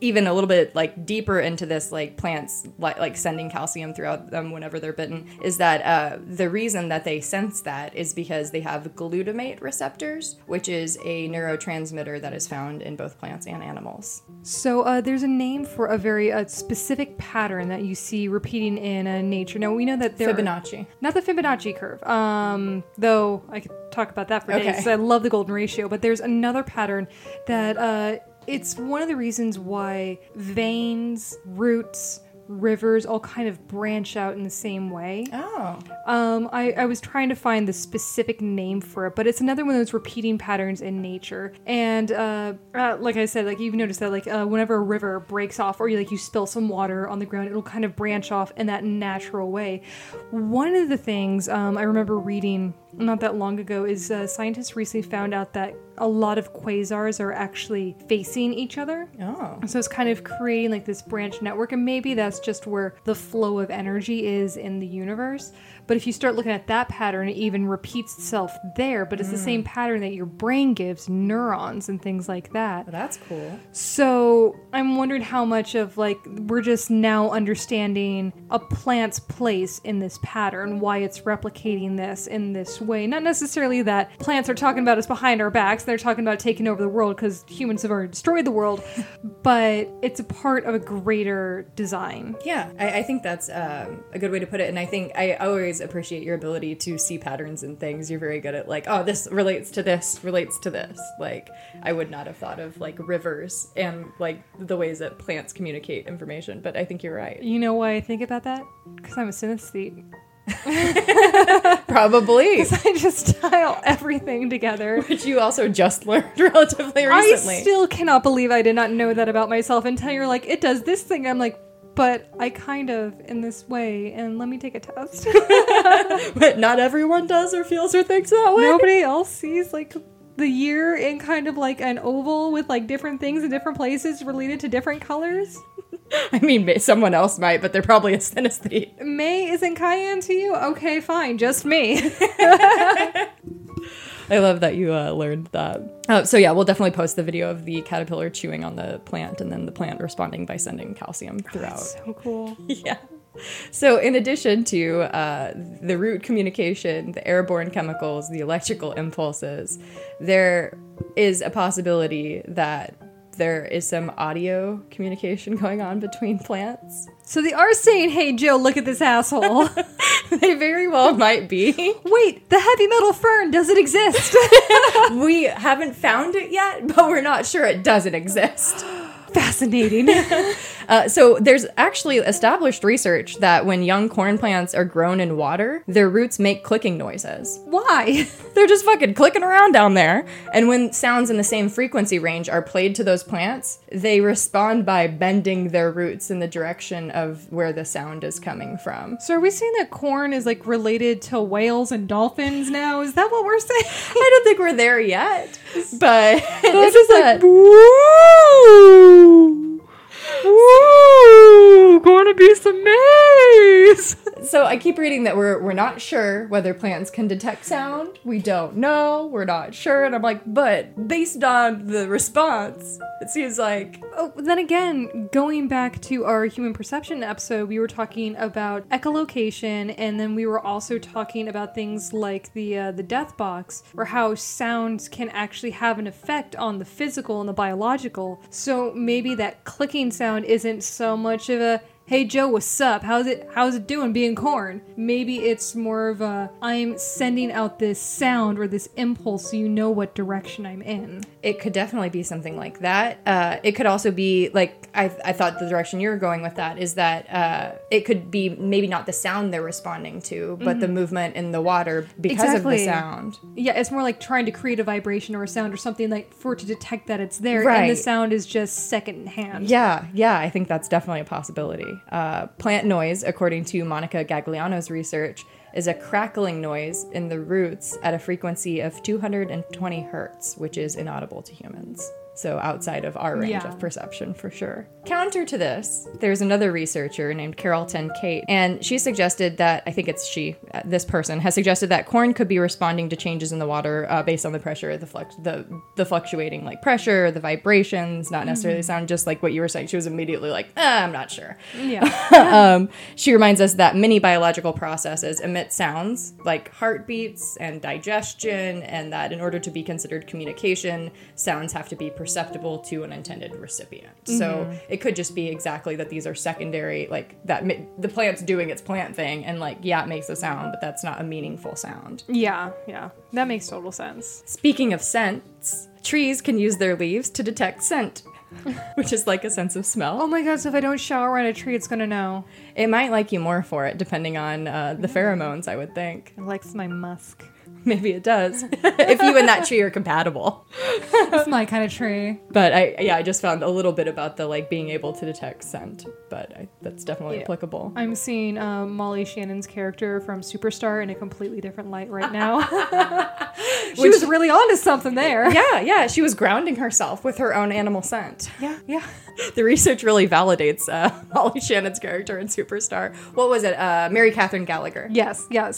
even a little bit deeper into this, plants sending calcium throughout them whenever they're bitten, is that the reason that they sense that is because they have glutamate receptors, which is a neurotransmitter that is found in both plants and animals. So there's a name for a very specific pattern that you see repeating in nature. Now we know that there not the Fibonacci curve, though I could talk about that for days. Okay. I love the golden ratio, but there's another pattern that. It's one of the reasons why veins, roots, rivers all kind of branch out in the same way. Oh. I was trying to find the specific name for it, but it's another one of those repeating patterns in nature. And like I said, you've noticed that whenever a river breaks off or you spill some water on the ground, it'll kind of branch off in that natural way. One of the things I remember reading not that long ago is scientists recently found out that a lot of quasars are actually facing each other. Oh. So it's kind of creating this branch network, and maybe that's just where the flow of energy is in the universe. But if you start looking at that pattern, it even repeats itself there, but it's the same pattern that your brain gives neurons and things like that. Well, that's cool. So I'm wondering how much of we're just now understanding a plant's place in this pattern, why it's replicating this in this way. Not necessarily that plants are talking about us behind our backs. They're talking about taking over the world because humans have already destroyed the world, but it's a part of a greater design. Yeah, I think that's a good way to put it, and I think I always appreciate your ability to see patterns in things. You're very good at this relates to this, relates to this. I would not have thought of rivers and the ways that plants communicate information, but I think you're right. You know why I think about that? Because I'm a synesthete. Probably. Because I just tile everything together. Which you also just learned relatively recently. I still cannot believe I did not know that about myself until you're it does this thing. I'm but I kind of in this way, and let me take a test. But not everyone does or feels or thinks that way. Nobody else sees the year in kind of an oval with different things in different places related to different colors. I mean, someone else might, but they're probably a synesthete. May isn't cayenne to you? Okay, fine. Just me. I love that you learned that. So yeah, we'll definitely post the video of the caterpillar chewing on the plant and then the plant responding by sending calcium throughout. That's so cool. Yeah. So in addition to the root communication, the airborne chemicals, the electrical impulses, there is a possibility that there is some audio communication going on between plants. So they are saying, hey, Joe, look at this asshole. They very well might be. Wait, the heavy metal fern doesn't exist. We haven't found it yet, but we're not sure it doesn't exist. fascinating. So there's actually established research that when young corn plants are grown in water, their roots make clicking noises. Why? They're just fucking clicking around down there. And when sounds in the same frequency range are played to those plants, they respond by bending their roots in the direction of where the sound is coming from. So are we saying that corn is like related to whales and dolphins now? Is that what we're saying? I don't think we're there yet, but it's just like, woo! Ooh, going to be some maze. So I keep reading that we're not sure whether plants can detect sound. We don't know. We're not sure. And I'm like, but based on the response, it seems like... Oh, then again, going back to our human perception episode, we were talking about echolocation, and then we were also talking about things like the death box, or how sounds can actually have an effect on the physical and the biological. So maybe that clicking sound isn't so much of a, hey Joe, what's up? How's it doing being corn? Maybe it's more of a, I'm sending out this sound or this impulse so you know what direction I'm in. It could definitely be something like that. It could also be, like, I thought the direction you're going with that is that it could be maybe not the sound they're responding to, but the movement in the water because of the sound. Yeah, it's more like trying to create a vibration or a sound or something like for to detect that it's there, and the sound is just secondhand. Yeah, I think that's definitely a possibility. Plant noise, according to Monica Gagliano's research, is a crackling noise in the roots at a frequency of 220 hertz, which is inaudible to humans. So outside of our range of perception, for sure. Counter to this, there's another researcher named Carrollton Kate, and she suggested that, I think it's she, this person, has suggested that corn could be responding to changes in the water based on the pressure, the fluctuating, like, pressure, the vibrations, not necessarily sound, just like what you were saying. She was immediately like, I'm not sure. Yeah. She reminds us that many biological processes emit sounds, like heartbeats and digestion, and that in order to be considered communication, sounds have to be perceptible to an intended recipient. So it could just be exactly that these are secondary, like that the plant's doing its plant thing, and like, it makes a sound, but that's not a meaningful sound. Yeah. That makes total sense. Speaking of scents, trees can use their leaves to detect scent, which is like a sense of smell. Oh my god, so if I don't shower on a tree, it's gonna know. It might like you more for it, depending on the pheromones, I would think. It likes my musk. Maybe it does. If you and that tree are compatible. It's my kind of tree. But I just found a little bit about the, like, being able to detect scent. But that's definitely applicable. I'm seeing Molly Shannon's character from Superstar in a completely different light right now. She was really onto something there. Yeah. She was grounding herself with her own animal scent. Yeah. The research really validates Molly Shannon's character in Superstar. What was it? Mary Catherine Gallagher. Yes. Yeah.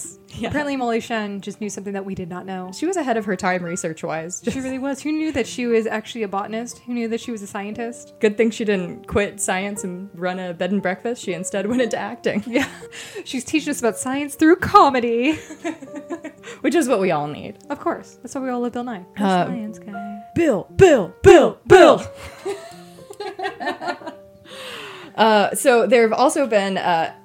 Apparently Molly Shannon just knew something that we did not know. She was ahead of her time research-wise. She really was. Who knew that she was actually a botanist? Who knew that she was a scientist? Good thing she didn't quit science and run a bed and breakfast. She instead went into acting. Yeah. She's teaching us about science through comedy. Which is what we all need. Of course. That's why we all live till 9. Science guy. Bill. So there have also been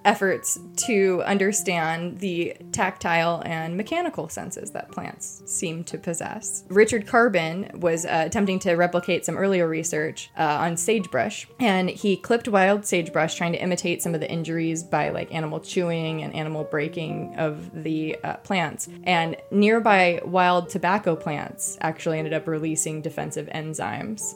efforts to understand the tactile and mechanical senses that plants seem to possess. Richard Carbon was attempting to replicate some earlier research on sagebrush, and he clipped wild sagebrush trying to imitate some of the injuries by, like, animal chewing and animal breaking of the plants. And nearby wild tobacco plants actually ended up releasing defensive enzymes,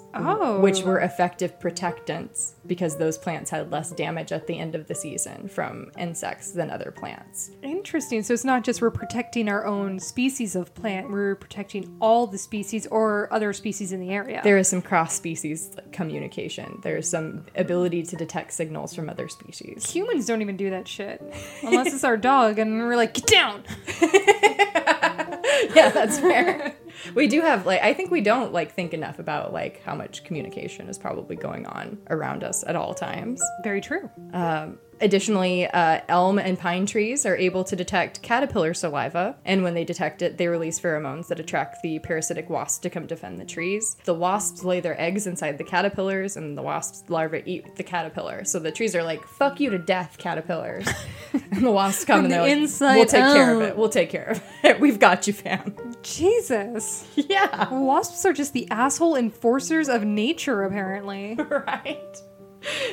which were effective protectants because those plants had less damage at the end of the season from insects than other plants. Interesting. So it's not just we're protecting our own species of plant, we're protecting all the species or other species in the area. There is some cross-species communication. There's some ability to detect signals from other species. Humans don't even do that shit. Unless it's our dog and we're like, get down! Yeah, that's fair. We do have, like, I think we don't, like, think enough about, like, how much communication is probably going on around us at all times. Very true. Additionally, elm and pine trees are able to detect caterpillar saliva, and when they detect it, they release pheromones that attract the parasitic wasps to come defend the trees. The wasps lay their eggs inside the caterpillars, and the wasps' larvae eat the caterpillar. So the trees are like, fuck you to death, caterpillars. And the wasps come and they're like, we'll take care of it. We'll take care of it. We've got you, fam. Jesus. Yeah. Wasps are just the asshole enforcers of nature, apparently. Right.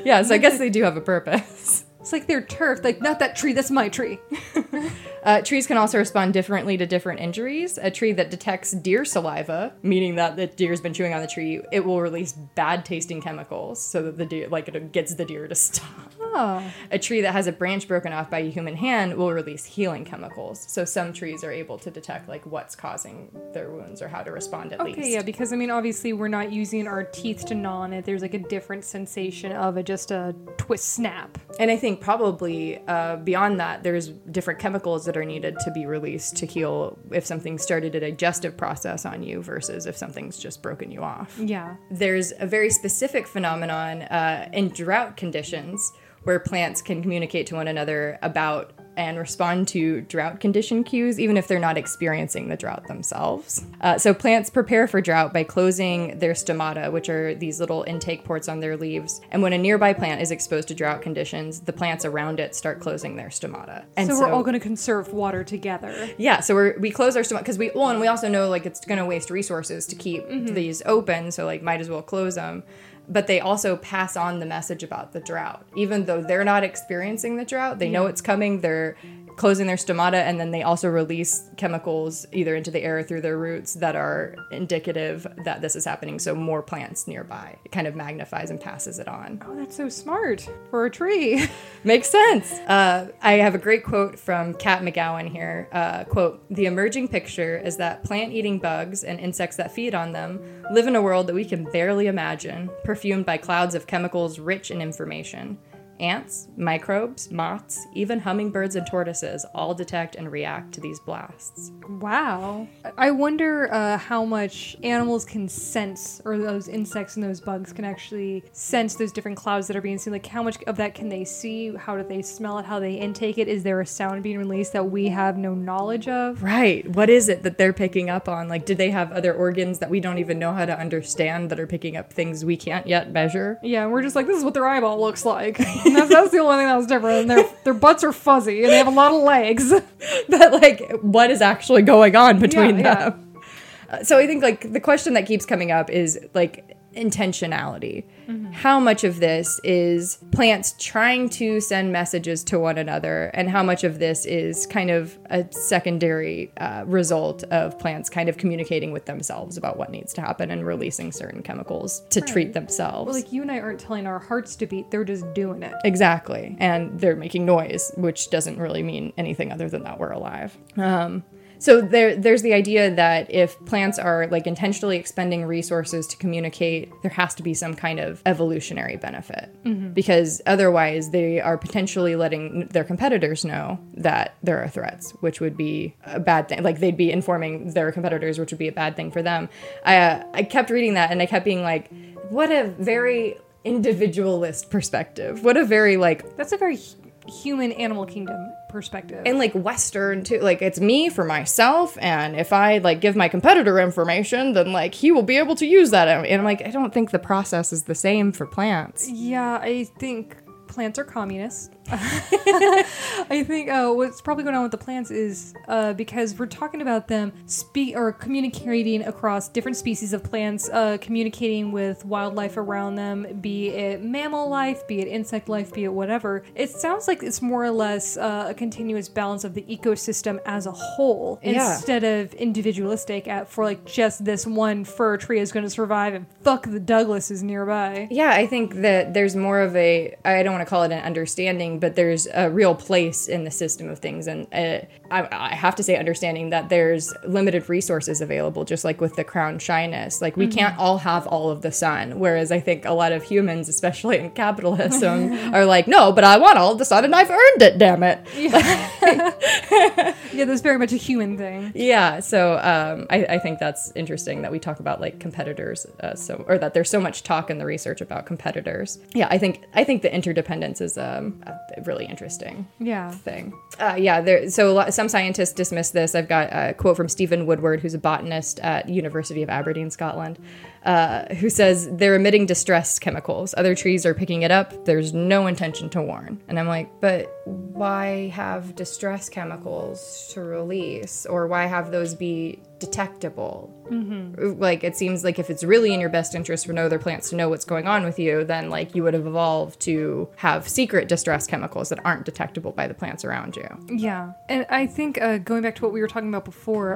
Yeah, so I guess they do have a purpose. It's like their turf. Like, not that tree, that's my tree. Trees can also respond differently to different injuries. A tree that detects deer saliva, meaning that the deer's been chewing on the tree, it will release bad-tasting chemicals so that the deer, like, it gets the deer to stop. Oh. A tree that has a branch broken off by a human hand will release healing chemicals. So some trees are able to detect, like, what's causing their wounds or how to respond at least. Okay, yeah, because, I mean, obviously we're not using our teeth to gnaw on it. There's, like, a different sensation of just a twist snap. And I think probably beyond that, there's different chemicals that are needed to be released to heal if something started a digestive process on you versus if something's just broken you off. Yeah. There's a very specific phenomenon in drought conditions where plants can communicate to one another about and respond to drought condition cues, even if they're not experiencing the drought themselves. So plants prepare for drought by closing their stomata, which are these little intake ports on their leaves. And when a nearby plant is exposed to drought conditions, the plants around it start closing their stomata. And so we're all going to conserve water together. Yeah, so we close our stomata, because we also know, like, it's going to waste resources to keep these open, so, like, might as well close them. But they also pass on the message about the drought. Even though they're not experiencing the drought, they know it's coming, they're closing their stomata, and then they also release chemicals either into the air or through their roots that are indicative that this is happening, so more plants nearby. It kind of magnifies and passes it on. Oh, that's so smart for a tree. Makes sense. I have a great quote from Kat McGowan here. Quote, "The emerging picture is that plant-eating bugs and insects that feed on them live in a world that we can barely imagine, perfumed by clouds of chemicals rich in information. Ants, microbes, moths, even hummingbirds and tortoises all detect and react to these blasts." Wow. I wonder how much animals can sense, or those insects and those bugs can actually sense those different clouds that are being seen. Like, how much of that can they see? How do they smell it? How do they intake it? Is there a sound being released that we have no knowledge of? Right. What is it that they're picking up on? Like, do they have other organs that we don't even know how to understand that are picking up things we can't yet measure? Yeah, we're just like, this is what their eyeball looks like. And that's the only thing that was different. And their butts are fuzzy, and they have a lot of legs. But, like, what is actually going on between them? Yeah. So I think, like, the question that keeps coming up is, like, intentionality. Mm-hmm. How much of this is plants trying to send messages to one another, and how much of this is kind of a secondary result of plants kind of communicating with themselves about what needs to happen and releasing certain chemicals to treat themselves? Well, like, you and I aren't telling our hearts to beat, they're just doing it. Exactly. And they're making noise, which doesn't really mean anything other than that we're alive. So there's the idea that if plants are, like, intentionally expending resources to communicate, there has to be some kind of evolutionary benefit, because otherwise they are potentially letting their competitors know that there are threats, which would be a bad thing. Like, they'd be informing their competitors, which would be a bad thing for them. I kept reading that, and I kept being like, what a very individualist perspective. What a very, like... That's a very... human animal kingdom perspective, and, like, Western too, like, it's me for myself, and if I, like, give my competitor information, then, like, he will be able to use that. And I'm like, I don't think the process is the same for plants. Yeah, I think plants are communists. I think what's probably going on with the plants is because we're talking about them communicating across different species of plants, communicating with wildlife around them, be it mammal life, be it insect life, be it whatever. It sounds like it's more or less a continuous balance of the ecosystem as a whole, instead of individualistic for, like, just this one fir tree is going to survive and fuck the Douglases nearby. Yeah, I think that there's more of a, I don't want to call it an understanding, but there's a real place in the system of things. And I have to say understanding that there's limited resources available, just like with the crown shyness. Like, we can't all have all of the sun. Whereas I think a lot of humans, especially in capitalism, are like, no, but I want all of the sun and I've earned it, damn it. Yeah. Yeah, that's very much a human thing. Yeah, so I think that's interesting that we talk about like competitors, or that there's so much talk in the research about competitors. Yeah, I think the interdependence is a really interesting thing. Some scientists dismiss this. I've got a quote from Stephen Woodward, who's a botanist at University of Aberdeen, Scotland, who says they're emitting distress chemicals. Other trees are picking it up. There's no intention to warn. And I'm like, but why have distress chemicals to release, or why have those be detectable? Mm-hmm. Like, it seems like if it's really in your best interest for no other plants to know what's going on with you, then like you would have evolved to have secret distress chemicals that aren't detectable by the plants around you. Yeah. And I think going back to what we were talking about before,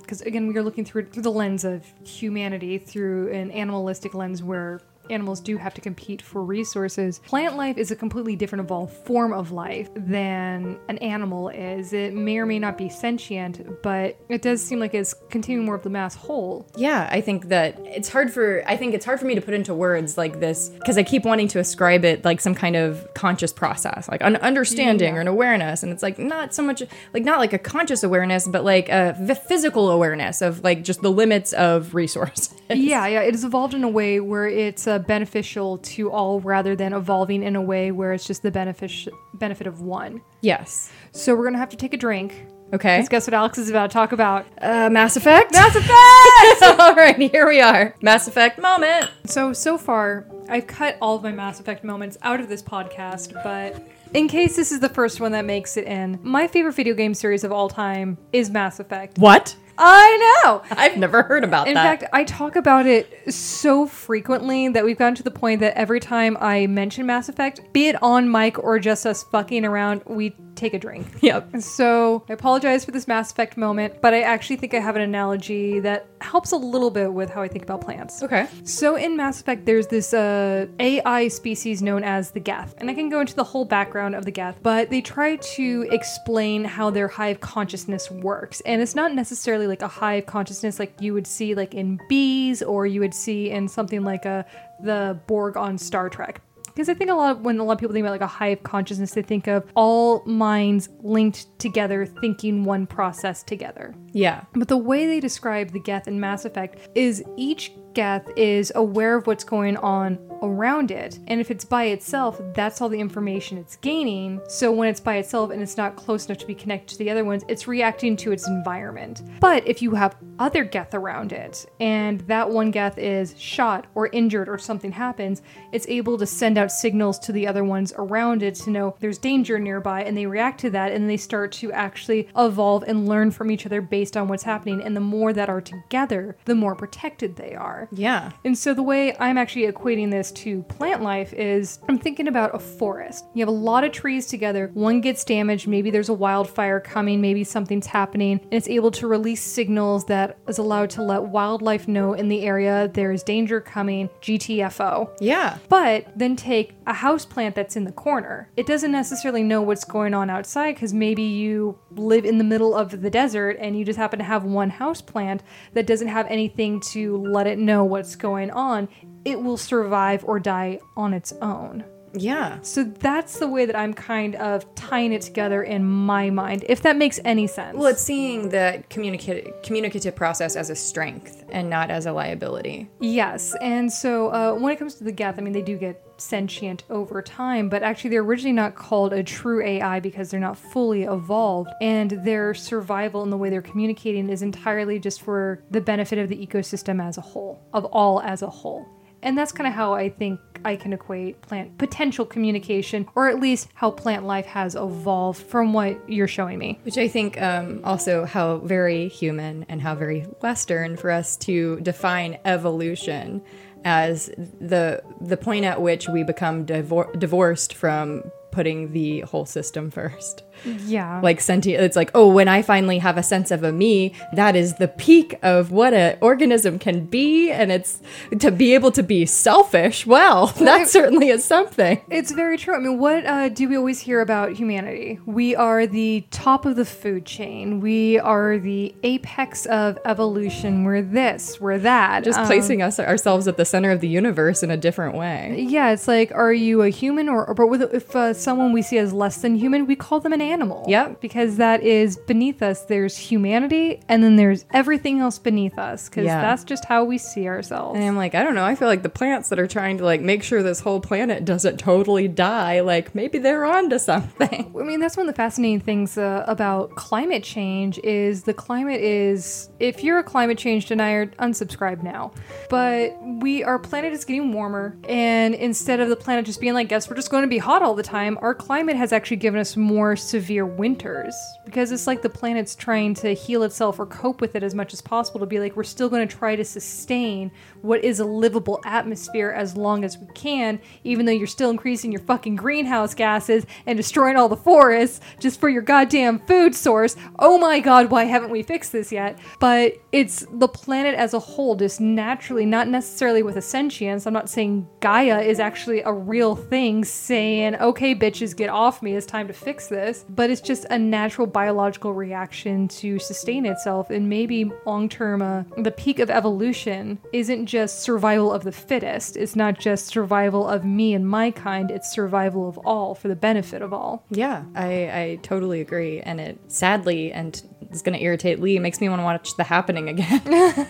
because again, we are looking through the lens of humanity, through an animalistic lens where animals do have to compete for resources. Plant life is a completely different evolved form of life than an animal is. It may or may not be sentient, but it does seem like it's continuing more of the mass whole. Yeah, I think that it's hard for me to put into words like this, because I keep wanting to ascribe it like some kind of conscious process, like an understanding or an awareness, and it's like not so much like, not like a conscious awareness, but like a physical awareness of like just the limits of resources. Yeah, it has evolved in a way where it's beneficial to all, rather than evolving in a way where it's just the benefit of one. Yes. So we're gonna have to take a drink. Okay. Let's guess what Alex is about to talk about. Mass Effect? Mass Effect! All right, here we are. Mass Effect moment. So far, I've cut all of my Mass Effect moments out of this podcast, but in case this is the first one that makes it in, my favorite video game series of all time is Mass Effect. What? I know! I've never heard about that. In fact, I talk about it so frequently that we've gotten to the point that every time I mention Mass Effect, be it on mic or just us fucking around, we take a drink. Yep. So I apologize for this Mass Effect moment, but I actually think I have an analogy that helps a little bit with how I think about plants. Okay. So in Mass Effect, there's this AI species known as the Geth, and I can go into the whole background of the Geth, but they try to explain how their hive consciousness works, and it's not necessarily like a hive consciousness like you would see like in bees, or you would see in something like the Borg on Star Trek. Because I think when a lot of people think about like a hive consciousness, they think of all minds linked together, thinking one process together. Yeah. But the way they describe the Geth in Mass Effect is each Geth is aware of what's going on around it, and if it's by itself, that's all the information it's gaining. So when it's by itself and it's not close enough to be connected to the other ones, it's reacting to its environment. But if you have other Geth around it, and that one Geth is shot or injured or something happens, it's able to send out signals to the other ones around it to know there's danger nearby, and they react to that, and they start to actually evolve and learn from each other based on what's happening. And the more that are together, the more protected they are. Yeah. And so the way I'm actually equating this to plant life is I'm thinking about a forest. You have a lot of trees together. One gets damaged. Maybe there's a wildfire coming. Maybe something's happening. And it's able to release signals that is allowed to let wildlife know in the area there is danger coming. GTFO. Yeah. But then take a houseplant that's in the corner. It doesn't necessarily know what's going on outside, because maybe you live in the middle of the desert and you just happen to have one houseplant that doesn't have anything to let it know what's going on. It will survive or die on its own. Yeah. So that's the way that I'm kind of tying it together in my mind, if that makes any sense. Well, it's seeing the communicative process as a strength and not as a liability. Yes. And so when it comes to the Geth, I mean, they do get sentient over time, but actually they're originally not called a true AI because they're not fully evolved, and their survival and the way they're communicating is entirely just for the benefit of the ecosystem as a whole, of all as a whole. And that's kind of how I think I can equate plant potential communication, or at least how plant life has evolved from what you're showing me. Which I think also how very human and how very Western for us to define evolution as the point at which we become divorced from putting the whole system first. Yeah. Like sentient, it's like, oh, when I finally have a sense of a me, that is the peak of what an organism can be. And it's to be able to be selfish. Well, that certainly is something. It's very true. I mean, what do we always hear about humanity? We are the top of the food chain. We are the apex of evolution. We're this, we're that. Just placing ourselves at the center of the universe in a different way. Yeah. It's like, are you a human or but if someone we see as less than human, we call them an animal. Yep. Because that is beneath us. There's humanity, and then there's everything else beneath us, because that's just how we see ourselves. And I'm like, I don't know. I feel like the plants that are trying to like make sure this whole planet doesn't totally die, like maybe they're onto something. I mean, that's one of the fascinating things about climate change is the climate is, if you're a climate change denier, unsubscribe now. But our planet is getting warmer, and instead of the planet just being like, guess we're just going to be hot all the time, our climate has actually given us more severe winters, because it's like the planet's trying to heal itself or cope with it as much as possible to be like, we're still going to try to sustain what is a livable atmosphere as long as we can, even though you're still increasing your fucking greenhouse gases and destroying all the forests just for your goddamn food source. Oh my god, why haven't we fixed this yet? But it's the planet as a whole, just naturally, not necessarily with a sentience. I'm not saying Gaia is actually a real thing saying, okay, bitches, get off me, it's time to fix this. But it's just a natural biological reaction to sustain itself. And maybe long-term, the peak of evolution isn't just survival of the fittest. It's not just survival of me and my kind. It's survival of all for the benefit of all. Yeah, I totally agree. And it sadly, and it's going to irritate Lee, makes me want to watch The Happening again.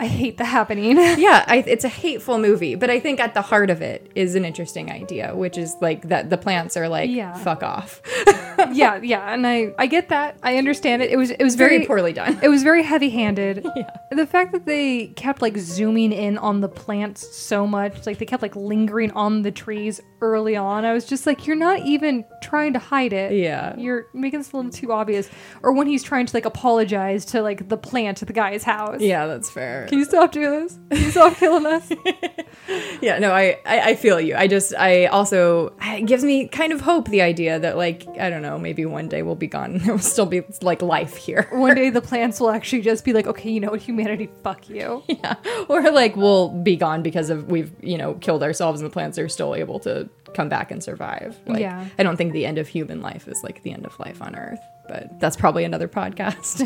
I hate The Happening. Yeah, it's a hateful movie, but I think at the heart of it is an interesting idea, which is like that the plants are like, fuck off. yeah, and I get that. I understand it. It was very poorly done. It was very heavy-handed. Yeah. The fact that they kept like zooming in on the plants so much, like they kept like lingering on the trees early on, I was just like, you're not even trying to hide it. Yeah. You're making this a little too obvious. Or when he's trying to like apologize to like the plant at the guy's house. Yeah, that's fair. Can you stop doing this? Can you stop killing us? Yeah, no, I feel you. I also, it gives me kind of hope, the idea that, like, I don't know, maybe one day we'll be gone and there will still be, like, life here. One day the plants will actually just be like, okay, you know what, humanity, fuck you. Yeah, or, like, we'll be gone because we've, you know, killed ourselves and the plants are still able to come back and survive. Like, yeah. I don't think the end of human life is, like, the end of life on Earth. But that's probably another podcast.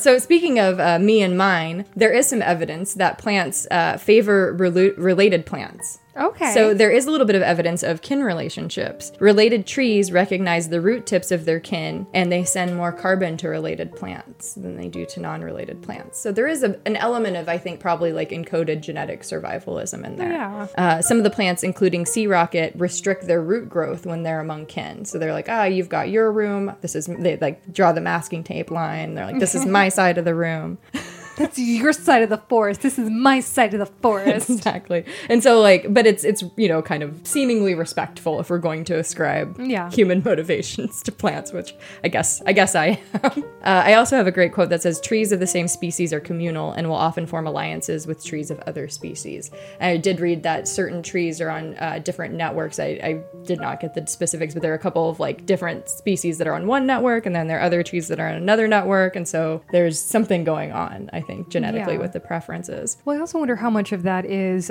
So speaking of me and mine, there is some evidence that plants favor related plants. Okay. So there is a little bit of evidence of kin relationships. Related trees recognize the root tips of their kin, and they send more carbon to related plants than they do to non-related plants. So there is an element of, I think, probably like encoded genetic survivalism in there. Yeah. Some of the plants, including sea rocket, restrict their root growth when they're among kin. So they're like, you've got your room. They like draw the masking tape line. They're like, this is my side of the room. That's your side of the forest. This is my side of the forest. Exactly. And so, like, but it's you know, kind of seemingly respectful if we're going to ascribe human motivations to plants, which I guess I am. I also have a great quote that says, trees of the same species are communal and will often form alliances with trees of other species. And I did read that certain trees are on different networks. I did not get the specifics, but there are a couple of, like, different species that are on one network, and then there are other trees that are on another network. And so there's something going on, I think, genetically with the preferences. Well, I also wonder how much of that is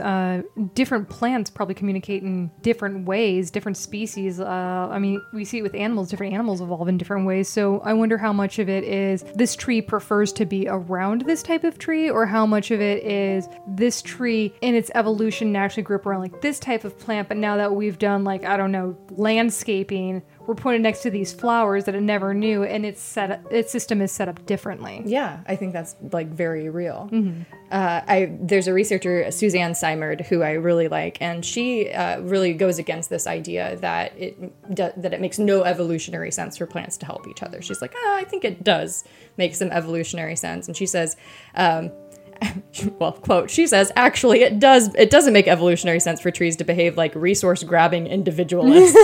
different plants probably communicate in different ways, different species. I mean, we see it with animals. Different animals evolve in different ways. So I wonder how much of it is this tree prefers to be around this type of tree, or how much of it is this tree in its evolution naturally grew up around like this type of plant. But now that we've done, like, I don't know, landscaping, we're pointed next to these flowers that it never knew, and its system is set up differently. Yeah, I think that's, like, very real. Mm-hmm. There's a researcher, Suzanne Simard, who I really like, and she really goes against this idea that it makes no evolutionary sense for plants to help each other. She's like, I think it does make some evolutionary sense. And she says, well, quote, she says, actually, it doesn't make evolutionary sense for trees to behave like resource-grabbing individualists.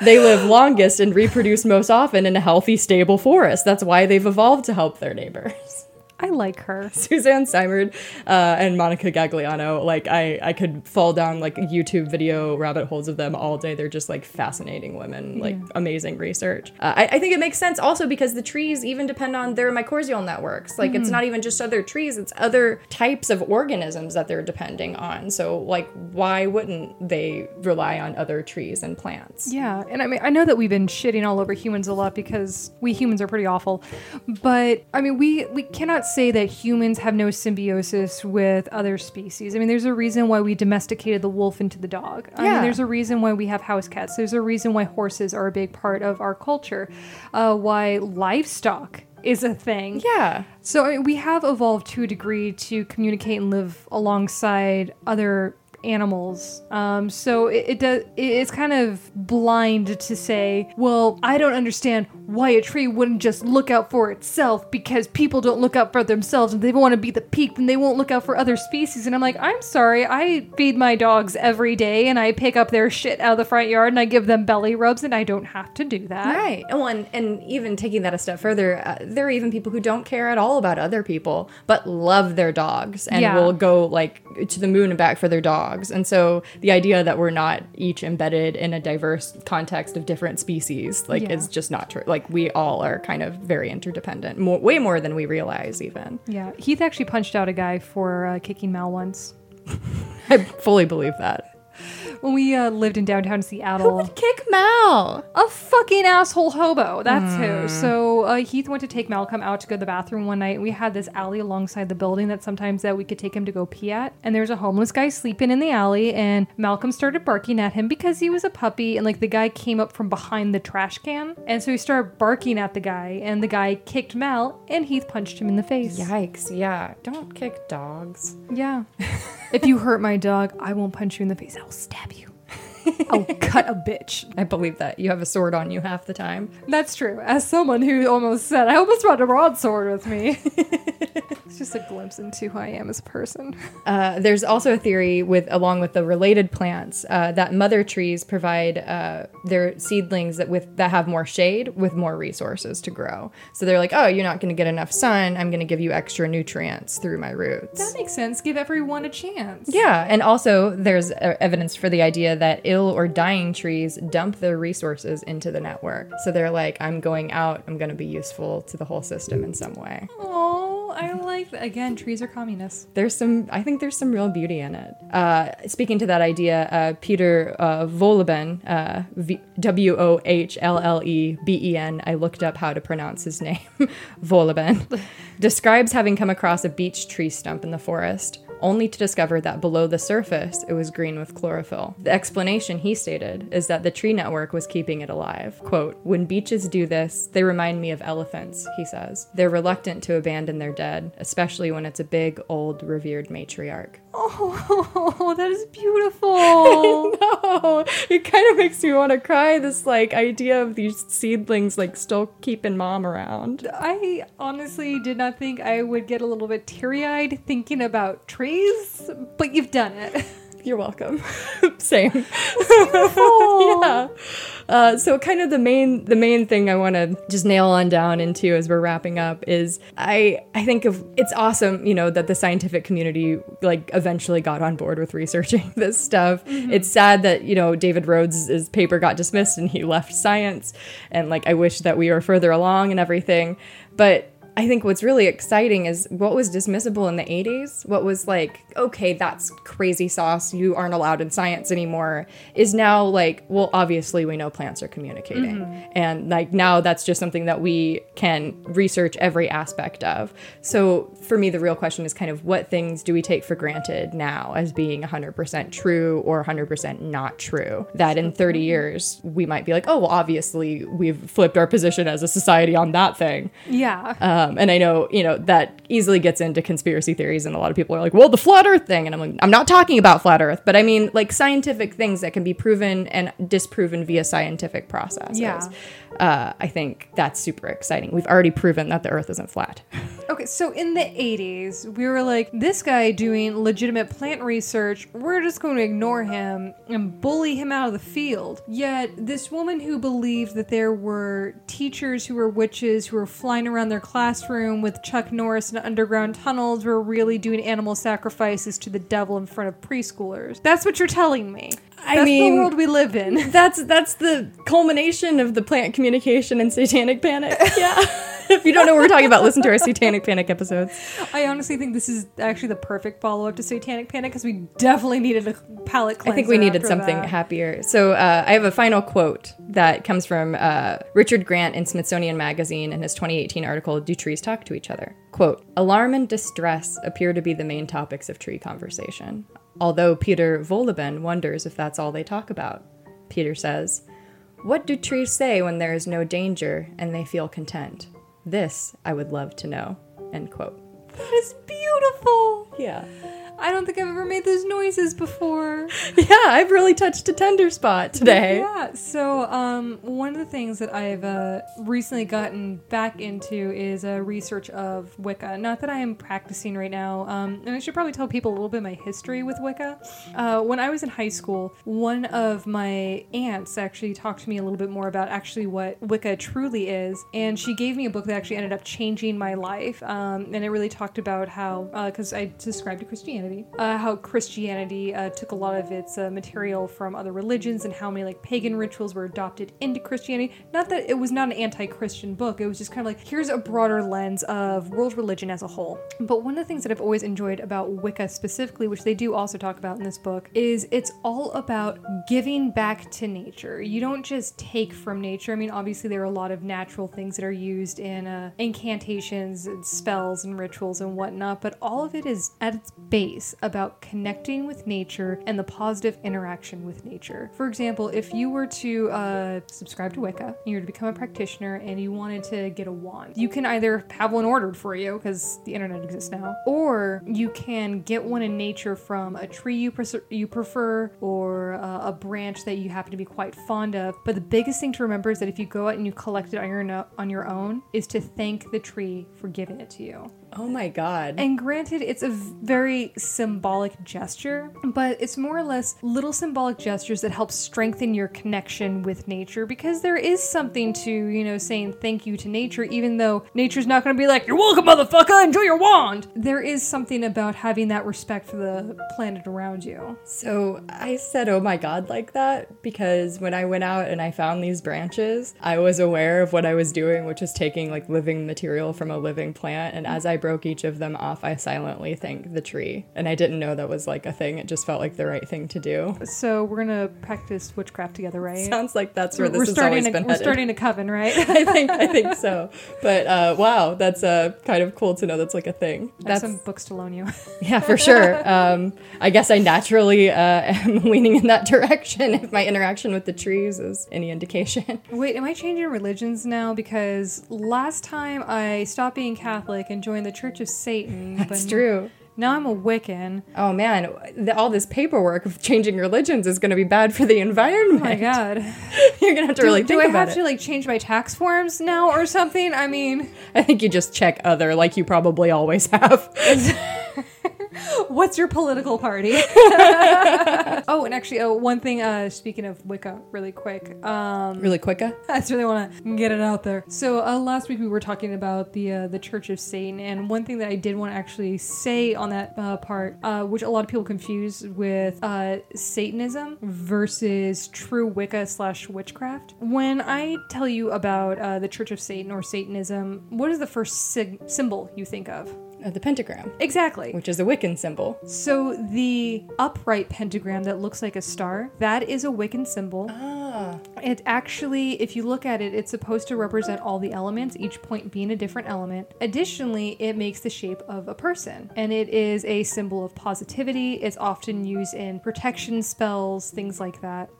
They live longest and reproduce most often in a healthy, stable forest. That's why they've evolved to help their neighbors. I like her. Suzanne Simard and Monica Gagliano, like, I could fall down, like, YouTube video rabbit holes of them all day. They're just, like, fascinating women, like, amazing research. I think it makes sense also because the trees even depend on their mycorrhizal networks. Like, it's not even just other trees, it's other types of organisms that they're depending on. So, like, why wouldn't they rely on other trees and plants? Yeah, and I mean, I know that we've been shitting all over humans a lot because we humans are pretty awful. But, I mean, we cannot say that humans have no symbiosis with other species. I mean, there's a reason why we domesticated the wolf into the dog. I mean, there's a reason why we have house cats. There's a reason why horses are a big part of our culture, why livestock is a thing. Yeah. So I mean, we have evolved to a degree to communicate and live alongside other animals. So it's kind of blind to say, well, I don't understand why a tree wouldn't just look out for itself, because people don't look out for themselves and they want to be the peak and they won't look out for other species. And I'm like, I'm sorry, I feed my dogs every day and I pick up their shit out of the front yard and I give them belly rubs, and I don't have to do that. Right. Well, and even taking that a step further, there are even people who don't care at all about other people but love their dogs and will go like to the moon and back for their dogs. And so the idea that we're not each embedded in a diverse context of different species, like, is just not true. Like, we all are kind of very interdependent, way more than we realize even. Yeah. Heath actually punched out a guy for kicking Mal once. I fully believe that. When we lived in downtown Seattle. Who would kick Mal? A fucking asshole hobo. That's who. So Heath went to take Malcolm out to go to the bathroom one night. We had this alley alongside the building that sometimes that we could take him to go pee at. And there was a homeless guy sleeping in the alley. And Malcolm started barking at him because he was a puppy. And like the guy came up from behind the trash can. And so he started barking at the guy. And the guy kicked Mal. And Heath punched him in the face. Yikes. Yeah. Don't kick dogs. Yeah. If you hurt my dog, I won't punch you in the face. I'll stab you. I'll cut a bitch. I believe that. You have a sword on you half the time. That's true. As someone who almost said, I almost brought a broadsword with me. It's just a glimpse into who I am as a person. There's also a theory, along with the related plants, that mother trees provide their seedlings that have more shade with more resources to grow. So they're like, oh, you're not going to get enough sun. I'm going to give you extra nutrients through my roots. That makes sense. Give everyone a chance. Yeah. And also there's evidence for the idea that ill or dying trees dump their resources into the network. So they're like, I'm going out. I'm going to be useful to the whole system in some way. Aww. I like that. Again, trees are communists. I think there's some real beauty in it. Speaking to that idea, Peter Wohlleben, Wohleben, I looked up how to pronounce his name, Wohlleben, describes having come across a beech tree stump in the forest, only to discover that below the surface, it was green with chlorophyll. The explanation, he stated, is that the tree network was keeping it alive. Quote, when beeches do this, they remind me of elephants, he says. They're reluctant to abandon their dead, especially when it's a big, old, revered matriarch. Oh, that is beautiful. I know. It kind of makes me want to cry, this, like, idea of these seedlings, like, still keeping mom around. I honestly did not think I would get a little bit teary-eyed thinking about trees, but you've done it. You're welcome. Same. Yeah. So kind of the main thing I want to just nail on down into as we're wrapping up is I think it's awesome, you know, that the scientific community like eventually got on board with researching this stuff. Mm-hmm. It's sad that, you know, David Rhodes' paper got dismissed and he left science. And like, I wish that we were further along and everything. But I think what's really exciting is what was dismissible in the 80s, what was like, okay, that's crazy sauce, you aren't allowed in science anymore, is now like, well, obviously we know plants are communicating. Mm-hmm. And like now that's just something that we can research every aspect of. So for me, the real question is kind of what things do we take for granted now as being 100% true or 100% not true? That in 30 years, we might be like, oh, well, obviously we've flipped our position as a society on that thing. Yeah. And I know, you know, that easily gets into conspiracy theories, and a lot of people are like, well, the flat earth thing. And I'm like, I'm not talking about flat earth, but I mean, like, scientific things that can be proven and disproven via scientific processes. Yeah. I think that's super exciting. We've already proven that the earth isn't flat. Okay, so in the 80s, we were like, this guy doing legitimate plant research, we're just going to ignore him and bully him out of the field. Yet this woman who believed that there were teachers who were witches who were flying around their classroom with Chuck Norris and underground tunnels were really doing animal sacrifices to the devil in front of preschoolers. That's what you're telling me. I mean, the world we live in. That's the culmination of the plant communication and satanic panic. Yeah. If you don't know what we're talking about, listen to our Satanic Panic episodes. I honestly think this is actually the perfect follow-up to Satanic Panic because we definitely needed a palate cleanser. I think we needed something happier. So I have a final quote that comes from Richard Grant in Smithsonian Magazine in his 2018 article, Do Trees Talk to Each Other? Quote, alarm and distress appear to be the main topics of tree conversation. Although Peter Wohlleben wonders if that's all they talk about. Peter says, what do trees say when there is no danger and they feel content? This I would love to know. End quote. That is beautiful. Yeah. I don't think I've ever made those noises before. Yeah, I've really touched a tender spot today. Yeah, so one of the things that I've recently gotten back into is a research of Wicca. Not that I am practicing right now, and I should probably tell people a little bit of my history with Wicca. When I was in high school, one of my aunts actually talked to me a little bit more about actually what Wicca truly is, and she gave me a book that actually ended up changing my life, and it really talked about how, because I subscribed to Christianity, how Christianity took a lot of its material from other religions and how many like pagan rituals were adopted into Christianity. Not that it was not an anti-Christian book. It was just kind of like, here's a broader lens of world religion as a whole. But one of the things that I've always enjoyed about Wicca specifically, which they do also talk about in this book, is it's all about giving back to nature. You don't just take from nature. I mean, obviously there are a lot of natural things that are used in incantations and spells and rituals and whatnot, but all of it is at its base about connecting with nature and the positive interaction with nature. For example, if you were to subscribe to Wicca, you were to become a practitioner and you wanted to get a wand, you can either have one ordered for you because the internet exists now, or you can get one in nature from a tree you prefer or a branch that you happen to be quite fond of. But the biggest thing to remember is that if you go out and you collect it on your own is to thank the tree for giving it to you. Oh my God. And granted, it's a very symbolic gesture, but it's more or less little symbolic gestures that help strengthen your connection with nature, because there is something to, you know, saying thank you to nature, even though nature's not going to be like, you're welcome, motherfucker, enjoy your wand. There is something about having that respect for the planet around you. So I said, oh my God, like that, because when I went out and I found these branches, I was aware of what I was doing, which is taking like living material from a living plant. And as I broke each of them off, I silently thanked the tree. And I didn't know that was like a thing. It just felt like the right thing to do. So we're going to practice witchcraft together, right? Sounds like that's where this has always been headed. We're starting a coven, right? I think so. But wow, that's kind of cool to know that's like a thing. That's some books to loan you. Yeah, for sure. I guess I naturally am leaning in that direction if my interaction with the trees is any indication. Wait, am I changing religions now? Because last time I stopped being Catholic and joined the Church of Satan. That's true. Now I'm a Wiccan. Oh man, all this paperwork of changing religions is going to be bad for the environment. Oh my God. You're going to have to really think about it. Do I have to like change my tax forms now or something? I mean, I think you just check other like you probably always have. What's your political party? Oh, and actually, one thing, speaking of Wicca, really quick. Really Quicca? I just really want to get it out there. So last week we were talking about the Church of Satan, and one thing that I did want to actually say on that part, which a lot of people confuse with Satanism versus true Wicca / witchcraft. When I tell you about the Church of Satan or Satanism, what is the first symbol you think of? The pentagram. Exactly. Which is a Wiccan symbol. So the upright pentagram that looks like a star, that is a Wiccan symbol. Ah. It actually, if you look at it, it's supposed to represent all the elements, each point being a different element. Additionally, it makes the shape of a person, and it is a symbol of positivity. It's often used in protection spells, things like that.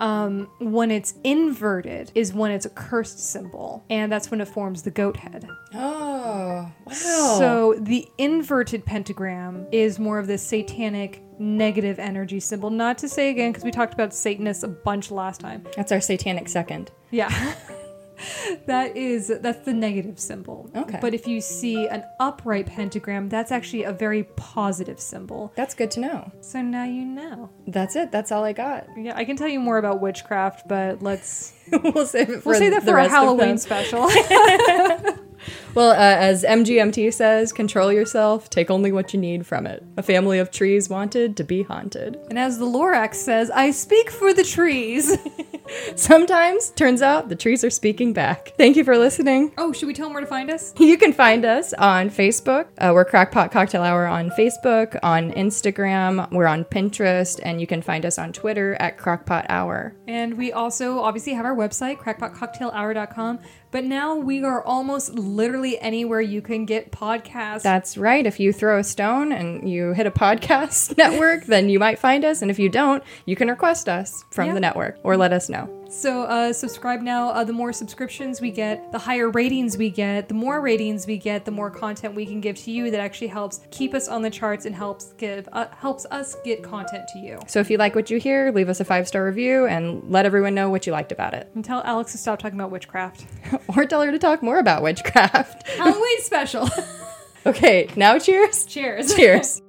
When it's inverted is when it's a cursed symbol, and that's when it forms the goat head. Oh, wow. So the inverted pentagram is more of this satanic negative energy symbol. Not to say again, because we talked about Satanists a bunch last time. That's our satanic second. Yeah. That's the negative symbol. Okay. But if you see an upright pentagram, that's actually a very positive symbol. That's good to know. So now you know. That's it. That's all I got. Yeah, I can tell you more about witchcraft, but let's... we'll save that for a Halloween special. Well, as MGMT says, control yourself, take only what you need from it. A family of trees wanted to be haunted. And as the Lorax says, I speak for the trees. Sometimes, turns out, the trees are speaking back. Thank you for listening. Oh, should we tell them where to find us? You can find us on Facebook. We're Crackpot Cocktail Hour on Facebook, on Instagram. We're on Pinterest, and you can find us on Twitter at Crackpot Hour. And we also obviously have our website, crackpotcocktailhour.com. But now we are almost literally anywhere you can get podcasts. That's right. If you throw a stone and you hit a podcast network, then you might find us. And if you don't, you can request us from the network or let us know. So subscribe now. The more subscriptions we get, the higher ratings we get, the more ratings we get, the more content we can give to you that actually helps keep us on the charts and helps us get content to you. So if you like what you hear, leave us a 5-star review and let everyone know what you liked about it. And tell Alex to stop talking about witchcraft. Or tell her to talk more about witchcraft. Halloween special. Okay, now cheers. Cheers. Cheers.